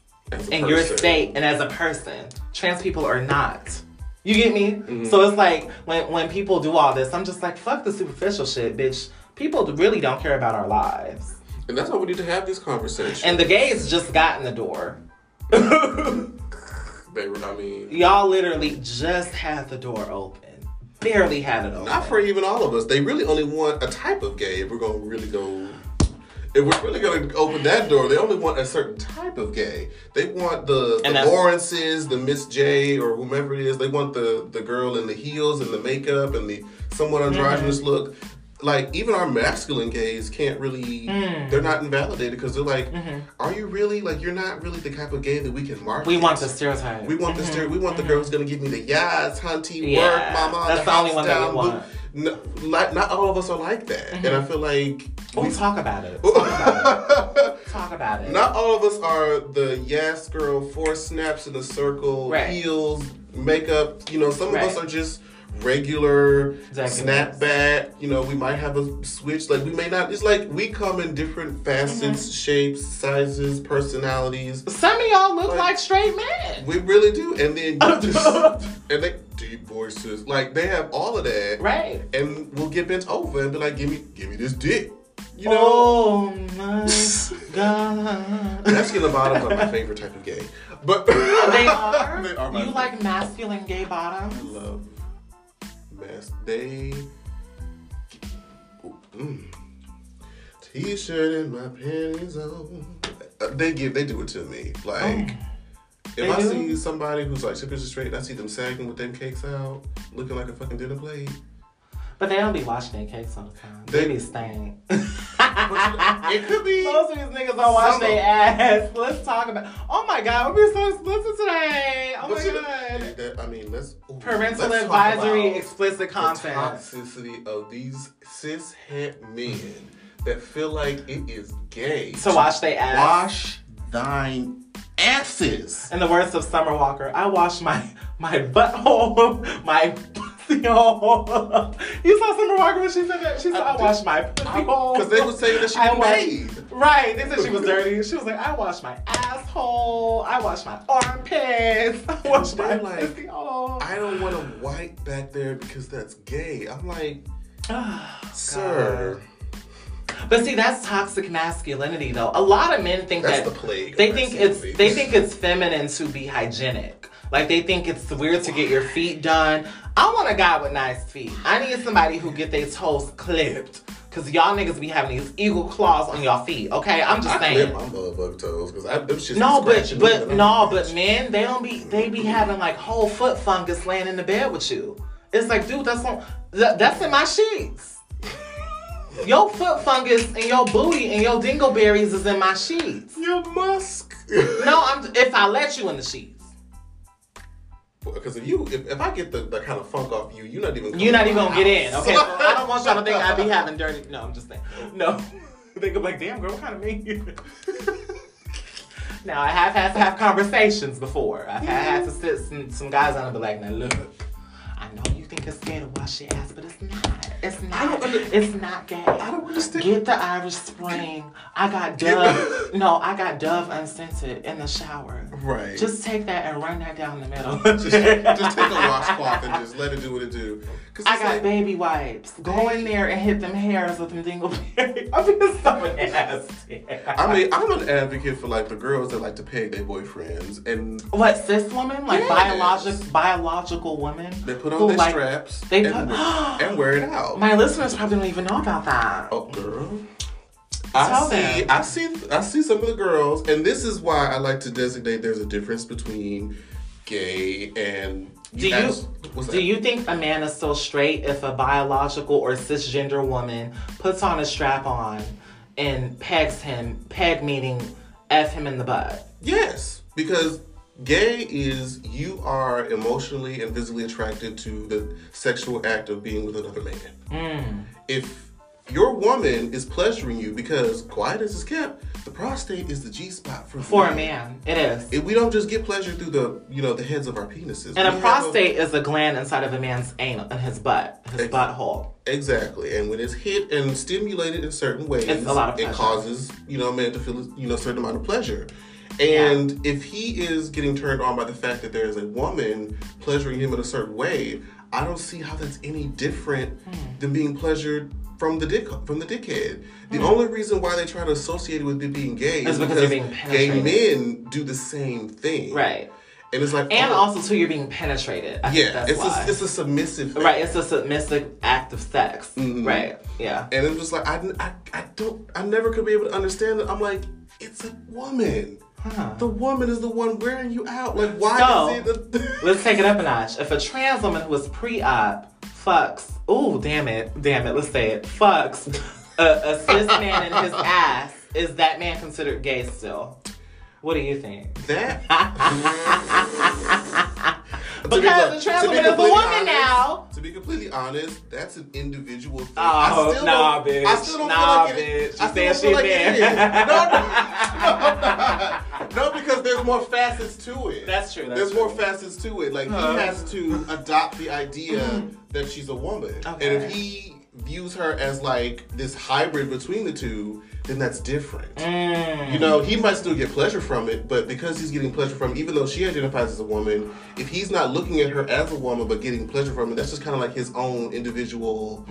In your state and as a person. Trans people are not. You get me? Mm-hmm. So it's like, when people do all this, I'm just like, fuck the superficial shit, bitch. People really don't care about our lives. And that's why we need to have this conversation. And the gays just got in the door. Baby, I mean, y'all literally just had the door open. Barely had it open. Not for even all of us. They really only want a type of gay. If we're really going to open that door, they only want a certain type of gay. They want the Lawrences, the Miss J, or whomever it is. They want the girl in the heels and the makeup and the somewhat androgynous look. Like, even our masculine gays can't really, they're not invalidated because they're like, are you really, like, you're not really the type of gay that we can market. We want the stereotype. We want the stereotype. We want the girl who's going to give me the yas, hunty, work, mama. That's the only one that we want. No, not all of us are like that. And I feel like... talk about it. Talk about it. Not all of us are the yes girl, 4 snaps in a circle, heels, makeup. You know, some of us are just... regular, snapback, you know, we might have a switch, like we may not, it's like we come in different facets, shapes, sizes, personalities. Some of y'all look like straight men. We really do. And then you just, and they deep voices, like they have all of that. Right. And we'll get bent over and be like, give me this dick. You know? Oh my God. Masculine bottoms are my favorite type of gay. But they are? They are my favorite. Like masculine gay bottoms? I love T-shirt and my panties on. They do it to me. Like, if I see somebody who's like super straight, and I see them sagging with them cakes out, looking like a fucking dinner plate. But they don't be washing their cakes all the time. They be stained. It could be. Most of these niggas don't wash their ass. Let's talk about. Oh my God, we're so explicit today. Oh my God. Parental advisory, explicit content. The toxicity of these cis het men that feel like it is gay to wash their ass. Wash thine asses. In the words of Summer Walker, I wash my butthole, my. Yo. You saw Summer Walker when she said that? She said, I washed my asshole. Because they were saying that she was made. Right. They said she was dirty. She was like, I washed my asshole. I washed my armpits. I washed my pussy hole. I don't want to wipe back there because that's gay. I'm like, sir. But see, that's toxic masculinity, though. A lot of men think that's the plague. They think it's feminine to be hygienic. Like, they think it's weird to get your feet done. I want a guy with nice feet. I need somebody who get their toes clipped. Because y'all niggas be having these eagle claws on y'all feet, okay? I'm just saying. I clip my motherfucking toes because them shit but men, they be having, like, whole foot fungus laying in the bed with you. It's like, dude, that's in my sheets. Your foot fungus and your booty and your dingleberries is in my sheets. Your musk. No, if I let you in the sheets. Because if I get the kind of funk off you're not even gonna get in. Okay, so I don't want y'all to think I be having dirty. No, I'm just saying. No, they go like, damn girl, what kind of man? Now I have had to have conversations before. I've had to sit some guys down and be like, now look, I know you think it's gay to wash your ass, but it's not. It's not. It's not gay. I don't understand. Get the Irish Spring. I got Dove. I got Dove unscented in the shower. Right. Just take that and run that down the middle. just take a washcloth and just let it do what it do. I got baby wipes. Go in there and hit them hairs with them dingleberries. I mean, it's so nasty. I mean, I'm an advocate for like the girls that like to peg their boyfriends and cis women, like biological women. They put on who like straps and wear it out. My listeners probably don't even know about that. Oh, girl. I see some of the girls, and this is why I like to designate there's a difference between gay and... Do you think a man is still straight if a biological or cisgender woman puts on a strap on and pegs him, peg meaning F him in the butt? Yes, because gay is you are emotionally and physically attracted to the sexual act of being with another man. If your woman is pleasuring you, because quiet as it's kept, the prostate is the G spot for a man. It is. If we don't just get pleasure through the the heads of our penises. And a prostate is a gland inside of a man's anal and his butt, butthole. Exactly, and when it's hit and stimulated in certain ways, it's a lot of pleasure. It causes a man to feel a certain amount of pleasure. And if he is getting turned on by the fact that there is a woman pleasuring him in a certain way, I don't see how that's any different than being pleasured from the dickhead. The only reason why they try to associate it with being gay is because gay men do the same thing. Right. And it's like... And also, too, you're being penetrated. I think that's why it's a submissive thing. Right, it's a submissive act of sex. Mm-hmm. Right, yeah. And I'm just like, I never could be able to understand it. I'm like, it's a woman. Huh. The woman is the one wearing you out. Like, why is it... Let's take it up a notch. If a trans woman who is pre-op fucks... Ooh, damn it, let's say it. Fucks a cis man in his ass, is that man considered gay still? What do you think? That? Because the trans woman is a woman now. To be completely honest, that's an individual thing. Oh, nah, bitch. I still don't feel like it is. No, because there's more facets to it. That's true. There's more facets to it. Like, he has to adopt the idea that she's a woman. Okay. And if he views her as, like, this hybrid between the two... then that's different. He might still get pleasure from it, but because he's getting pleasure from it, even though she identifies as a woman, if he's not looking at her as a woman but getting pleasure from it, that's just kind of like his own individual,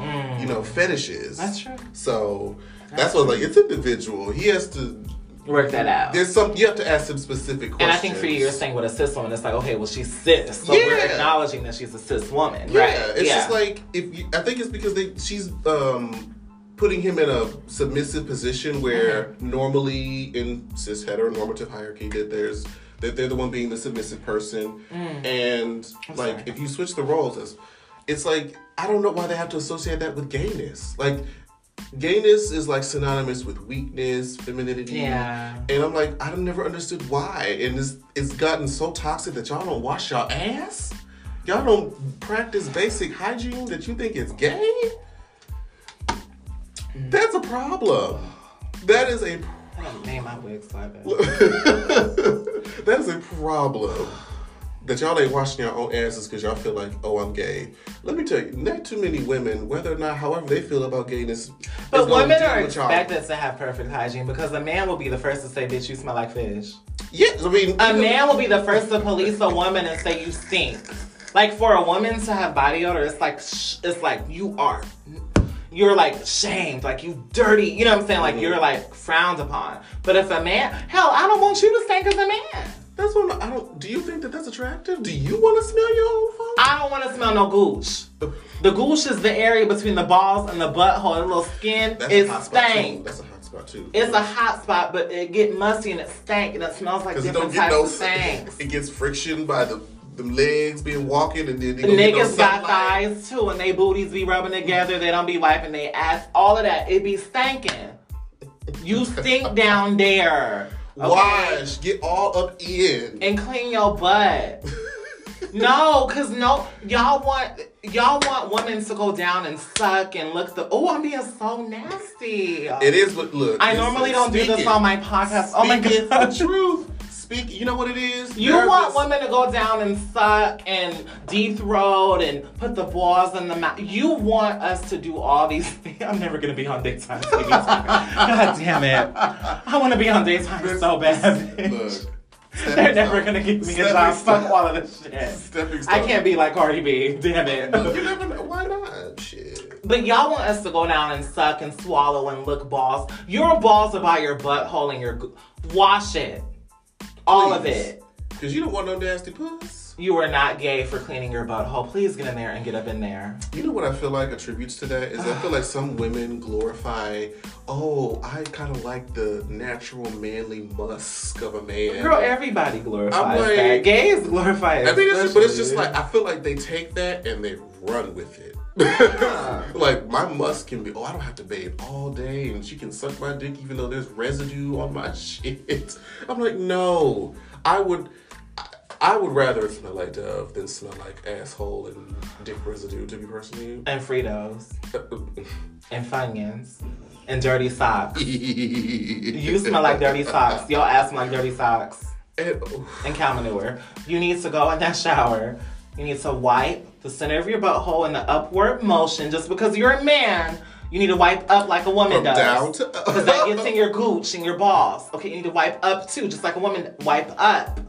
fetishes. That's true. So that's what I was like, it's individual. He has to... work that out. You have to ask some specific questions. And I think for you, you're saying with a cis woman, it's like, okay, well, she's cis. So we're acknowledging that she's a cis woman, right? It's just like, I think it's because she's... putting him in a submissive position where normally in cis heteronormative hierarchy that they're the one being the submissive person, and if you switch the roles, it's like I don't know why they have to associate that with gayness. Like gayness is like synonymous with weakness, femininity, and I'm like I've never understood why, and it's gotten so toxic that y'all don't wash y'all ass, y'all don't practice basic hygiene that you think it's gay. That's a problem. That is a problem. Name my wig slide back. That is a problem. That y'all ain't washing your own asses because y'all feel like, oh, I'm gay. Let me tell you, not too many women, whether or not, however they feel about gayness. But women are expected to have perfect hygiene because a man will be the first to say, bitch, you smell like fish. Yes, I mean. A man will be the first to police a woman and say, you stink. Like, for a woman to have body odor, it's like you're like shamed, like you dirty, you know what I'm saying? Like you're like frowned upon. But if a man, hell, I don't want you to stink as a man. That's what I don't. Do you think that that's attractive? Do you want to smell your own phone? I don't want to smell no gooch. The gooch is the area between the balls and the butthole. The little skin is stank. That's a hot spot too. It's a hot spot, but it get musty and it stank and it smells like different types of stanks. It gets friction by the legs being walking, and then niggas got thighs too, and they booties be rubbing together. They don't be wiping their ass. All of that, it be stinking. You stink down there. Okay? Wash, get all up in, and clean your butt. Y'all want women to go down and suck and look the. Oh, I'm being so nasty. It is, but look, I normally don't do this on my podcast. Oh my God, the truth. You know what it is? You want women to go down and suck and dethrode and put the balls in the mouth. You want us to do all these things. I'm never going to be on daytime TV. God damn it. I want to be on daytime so bad. Bitch. Look, they're never going to give me a job. Fuck all of this shit. I can't be like Cardi B. Damn it. You never know. Why not? Shit. But y'all want us to go down and suck and swallow and look balls. Your balls are by your butthole and your... Wash it. All of it. Because you don't want no nasty puss. You are not gay for cleaning your butthole. Please get in there and get up in there. You know what I feel like attributes to that is I feel like some women glorify, oh, I kind of like the natural manly musk of a man. Girl, everybody glorifies like, that. Gays glorify it. I mean, it's, but it's just like, I feel like they take that and they run with it. Like, my musk can be, oh, I don't have to bathe all day and she can suck my dick even though there's residue on my shit. I'm like, no. I would rather smell like Dove than smell like asshole and dick residue, to be personally. And Fritos. And Funyuns. And dirty socks. You smell like dirty socks. Your ass smell like dirty socks. And cow manure. You need to go in that shower. You need to wipe the center of your butthole in the upward motion. Just because you're a man, you need to wipe up like a woman does. Down to up. Because that gets in your gooch and your balls. Okay, you need to wipe up too, just like a woman. Wipe up.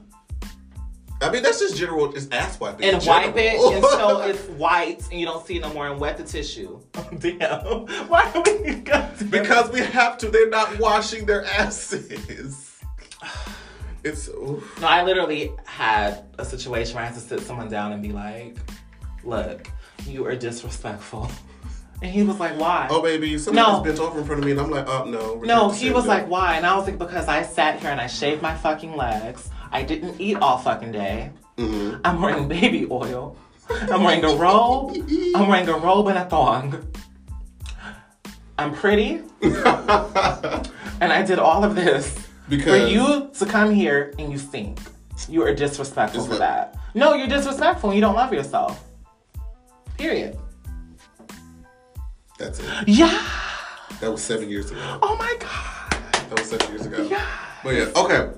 I mean, that's just general, just ass wiping. And wipe it until it's white and you don't see it no more and wet the tissue. Oh, damn. Why do we need guts? Because we have to. They're not washing their asses. It's, oof. No, I literally had a situation where I had to sit someone down and be like, look, you are disrespectful. And he was like, why? Oh, baby, somebody just bent over in front of me and I'm like, oh, no. No, he was like, why? And I was like, because I sat here and I shaved my fucking legs. I didn't eat all fucking day. Mm-hmm. I'm wearing baby oil. I'm wearing a robe. I'm wearing a robe and a thong. I'm pretty. And I did all of this because for you to come here and you stink. You are disrespectful for that. No, you're disrespectful and you don't love yourself. Period. That's it. Yeah. That was 7 years ago. Oh my God. That was 7 years ago. Yeah. But yeah, okay.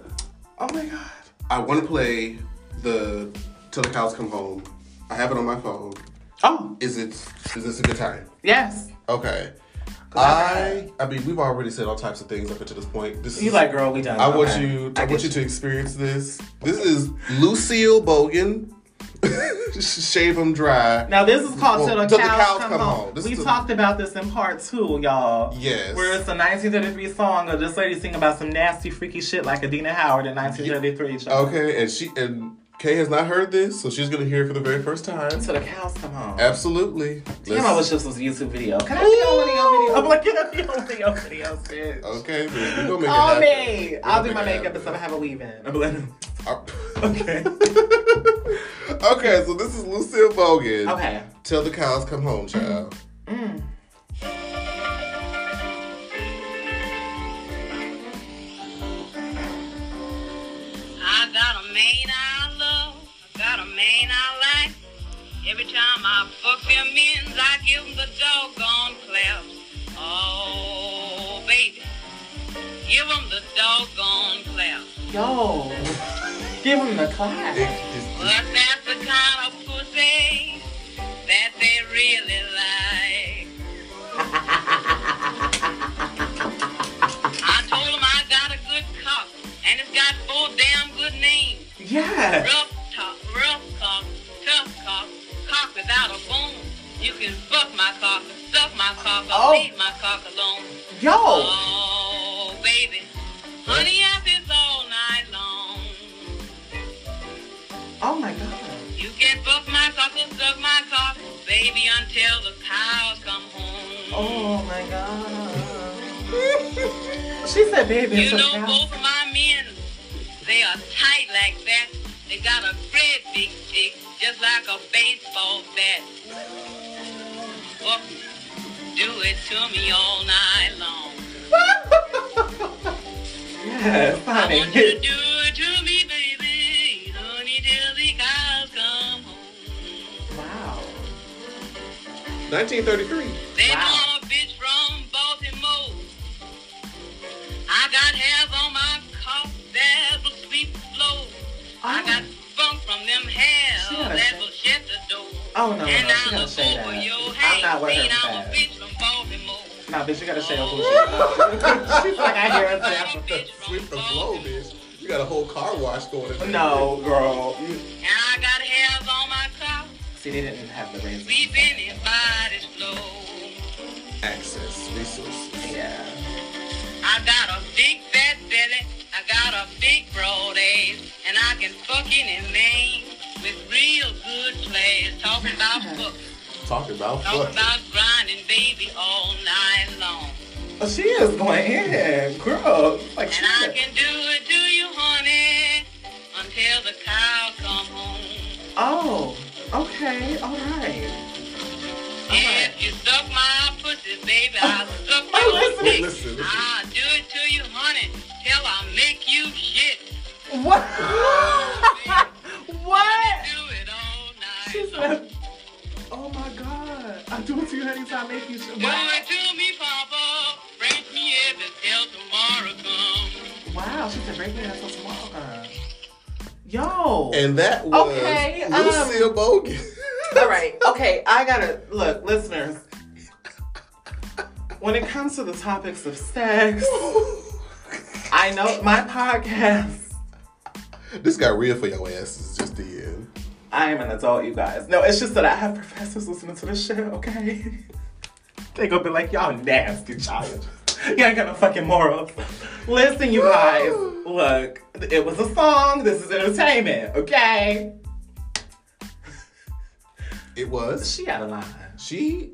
Oh my God. I want to play the Till the Cows Come Home. I have it on my phone. Oh. Is this a good time? Yes. Okay. I mean, we've already said all types of things up until this point. Girl, we done. I want you to experience this. This is Lucille Bogan. Shave them dry. Now this is called Till the Cows Come Home. We talked about this in part 2, y'all. Yes. Where it's a 1933 song of this lady singing about some nasty, freaky shit like Adina Howard in 1933. Yeah. Okay, and Kay has not heard this, so she's gonna hear it for the very first time. Till the cows come home. Absolutely. Damn, I wish this was a YouTube video. Can I be on one of your videos? I'm like, can I be on one of your videos, bitch? Okay, bitch. We gonna make it happen. I'll do my makeup and stuff. I have a leave in. I'm like, okay. Okay, so this is Lucille Bogan. Okay. Till the cows come home, child. Mm. I got a man I love. I got a man I like. Every time I fuck them in, I give them the doggone claps. Oh, baby. Give them the doggone claps. Yo. Give him the clap. But that's the kind of pussy that they really like. I told him I got a good cock, and it's got 4 damn good names. Yeah. Rough cock, tough cock, cock without a bone. You can fuck my cock, stuff my cock, or leave my cock alone. Yo. Oh, baby. Honey, I've been all night long. Oh my God. You can fuck my cock and suck my cock, baby, until the cows come home. Oh my God. She said, baby, you know, both of my men, they are tight like that. They got a great big dick, just like a baseball bat. Fuck me. Do it to me all night long. Yes, honey. I want you to do it to me, baby. Till the cows come home. Wow. 1933. They know a bitch from Baltimore. I got hairs on my cock that will sweep the floor. Oh. I got funk from them hairs that will shut the door. Oh, no, and I'm a fool with your hands. I'm not with her. I'm a bitch from Baltimore. Nah, bitch, you gotta say a bullshit. She's like, I hear her say, I'm a sweep the floor, bitch. You got a whole car wash going in there. No, girl. And I got hairs on my car. See, they didn't have the razor. We've been in body's flow. Access, resources. Yeah. I got a big fat belly. I got a big broad ass. And I can fuck any man. with real good players talking about books. Talking about grinding, baby, all night long. Oh, she is going in, girl. Like, and I can do it to you, honey, until the cow come home. Oh, okay, all right. If you suck my pussy, baby, I'll suck your dick. Listen. I'll do it to you, honey, till I make you shit. What? What? She said, "Oh my God, I do it to you, honey, till I make you shit." Do it to me, Papa. Break me up until tomorrow comes. Wow, she said, "Break me up until tomorrow comes." Yo. And that was okay, Lucille Bogan. All right. Okay, I gotta look, listeners. When it comes to the topics of sex, I know my podcast. This got real for your asses just the end. I am an adult, you guys. No, it's just that I have professors listening to this shit, okay? They gonna be like, y'all nasty child. You ain't got no fucking morals. Listen, you guys. Look, it was a song. This is entertainment, okay? It was. She out of line. She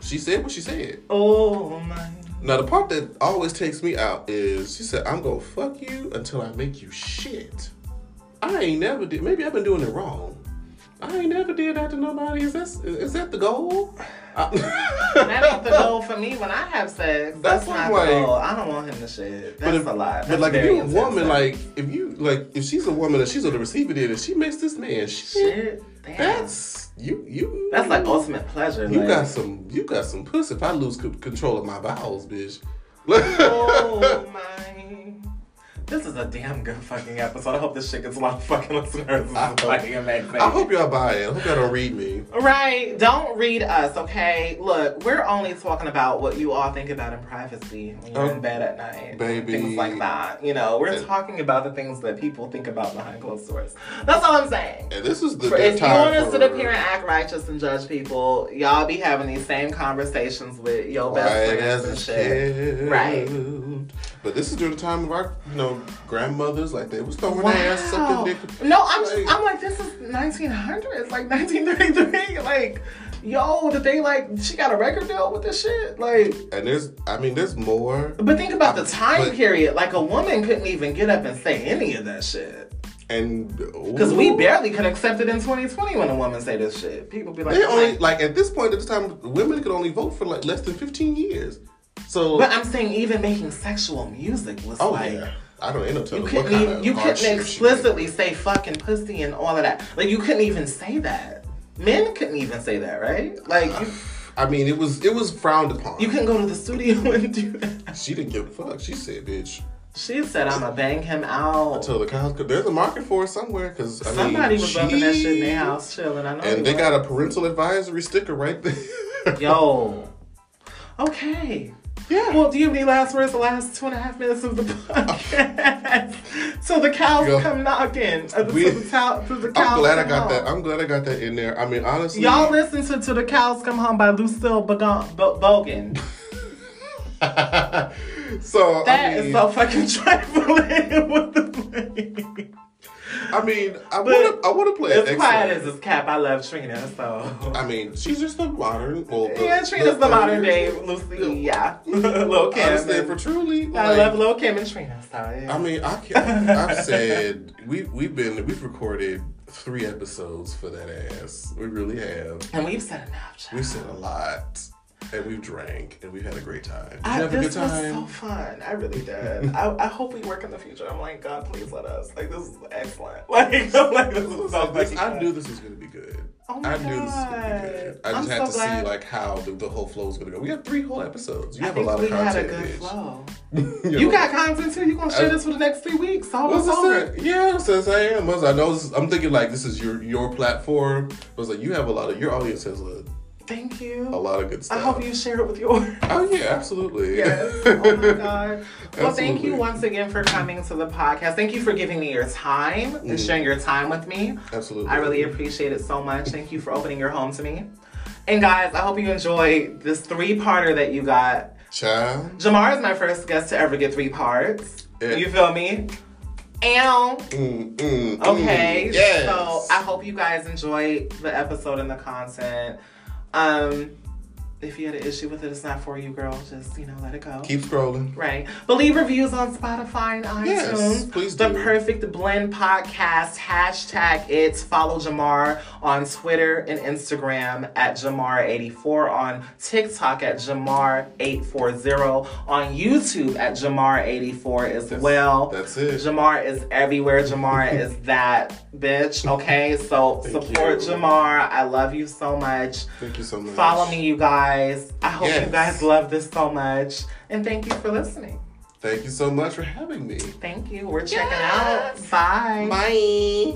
said what she said. Oh my. Now the part that always takes me out is she said, "I'm gonna fuck you until I make you shit." I ain't never did. Maybe I've been doing it wrong. I ain't never did that to nobody. Is that the goal? That ain't the goal for me when I have sex. That's not like, the goal. I don't want him to shit. That's a lot. But like, if you're a woman, like if she's a woman and she's on the receiving end and she makes this man shit. Damn. That's you. That's like ultimate pleasure. You like, got some pussy. If I lose control of my bowels, bitch. Oh my! This is a damn good fucking episode. I hope this shit gets a lot of fucking listeners. I hope y'all buy it. I hope y'all don't read me. Right? Don't read us, okay? Look, we're only talking about what you all think about in privacy when you're in bed at night, baby. Things like that. You know, we're talking about the things that people think about behind closed doors. That's all I'm saying. And this is the time. If you want us to sit up here and act righteous and judge people, y'all be having these same conversations with your best friends and shit, right? But this is during the time of our, grandmothers, like they was throwing their ass, sucking dick. No, I'm like, this is 1900s, like 1933, like, yo, did they like, she got a record deal with this shit, like. And there's more. But think about the time period, like a woman couldn't even get up and say any of that shit. And because we barely could accept it in 2020 when a woman say this shit, people be like, they only like at this point at this time, women could only vote for like less than 15 years. So, but I'm saying even making sexual music was I don't know. You couldn't explicitly say fucking pussy and all of that. Like you couldn't even say that. Men couldn't even say that, right? Like it was frowned upon. You couldn't go to the studio and do that. She didn't give a fuck. She said, bitch. She said, I'm going to bang him out. Until the cows come. There's a market for it somewhere. Cause, somebody was bumping that shit in their house chilling. I know. And they got a parental advisory sticker right there. Yo. Okay. Yeah. Well, do you have any last words? The last 2.5 minutes of the podcast. So the cows come knocking. I'm glad I got that in there. I mean, honestly, y'all listen to "The Cows Come Home" by Lucille Bogan. So is so fucking trifling with the play. I mean, I want to play as quiet as this cap. I love Trina, so I mean, she's just the modern. Well, Trina's the modern day Lucy. Yeah, Lil' Kim. Honestly, for truly, I love Lil' Kim and Trina. So yeah. I mean, I've said we've recorded 3 episodes for that ass. We really have, and we've said enough. Child. We've said a lot. And we've drank and we've had a great time. Did you have a good time? This was so fun. I really did. I hope we work in the future. I'm like, God, please let us. Like, this is excellent. Like this is so good. I knew this was going to be good. Oh my God. I knew this was going to be good. I just had to see like how the whole flow was going to go. We have 3 whole episodes. You have a lot of content, bitch. We had a good flow. You got content too. You're going to share this for the next 3 weeks. Almost over. Yeah, since I am. I'm thinking like this is your platform. I was like, you have a lot of, your audience has a thank you. A lot of good stuff. I hope you share it with yours. Oh, yeah, absolutely. Yes. Oh, my God. Well, thank you once again for coming to the podcast. Thank you for giving me your time and sharing your time with me. Absolutely. I really appreciate it so much. Thank you for opening your home to me. And, guys, I hope you enjoy this 3-parter that you got. Jamar is my first guest to ever get 3 parts. Yeah. You feel me? Okay, yes. So I hope you guys enjoyed the episode and the content. If you had an issue with it, it's not for you, girl. Just, you know, let it go. Keep scrolling. Right. But leave reviews on Spotify and iTunes. Yes, please do. The Perfect Blend Podcast. Hashtag it. Follow Jamar on Twitter and Instagram at Jamar840. On TikTok at Jamar840. On YouTube at Jamar840 as well. That's it. Jamar is everywhere. Jamar is that bitch. Okay? So support Jamar. I love you so much. Thank you so much. Follow me, you guys. I hope you guys love this so much. And thank you for listening. Thank you so much for having me. Thank you. We're checking out. Bye. Bye.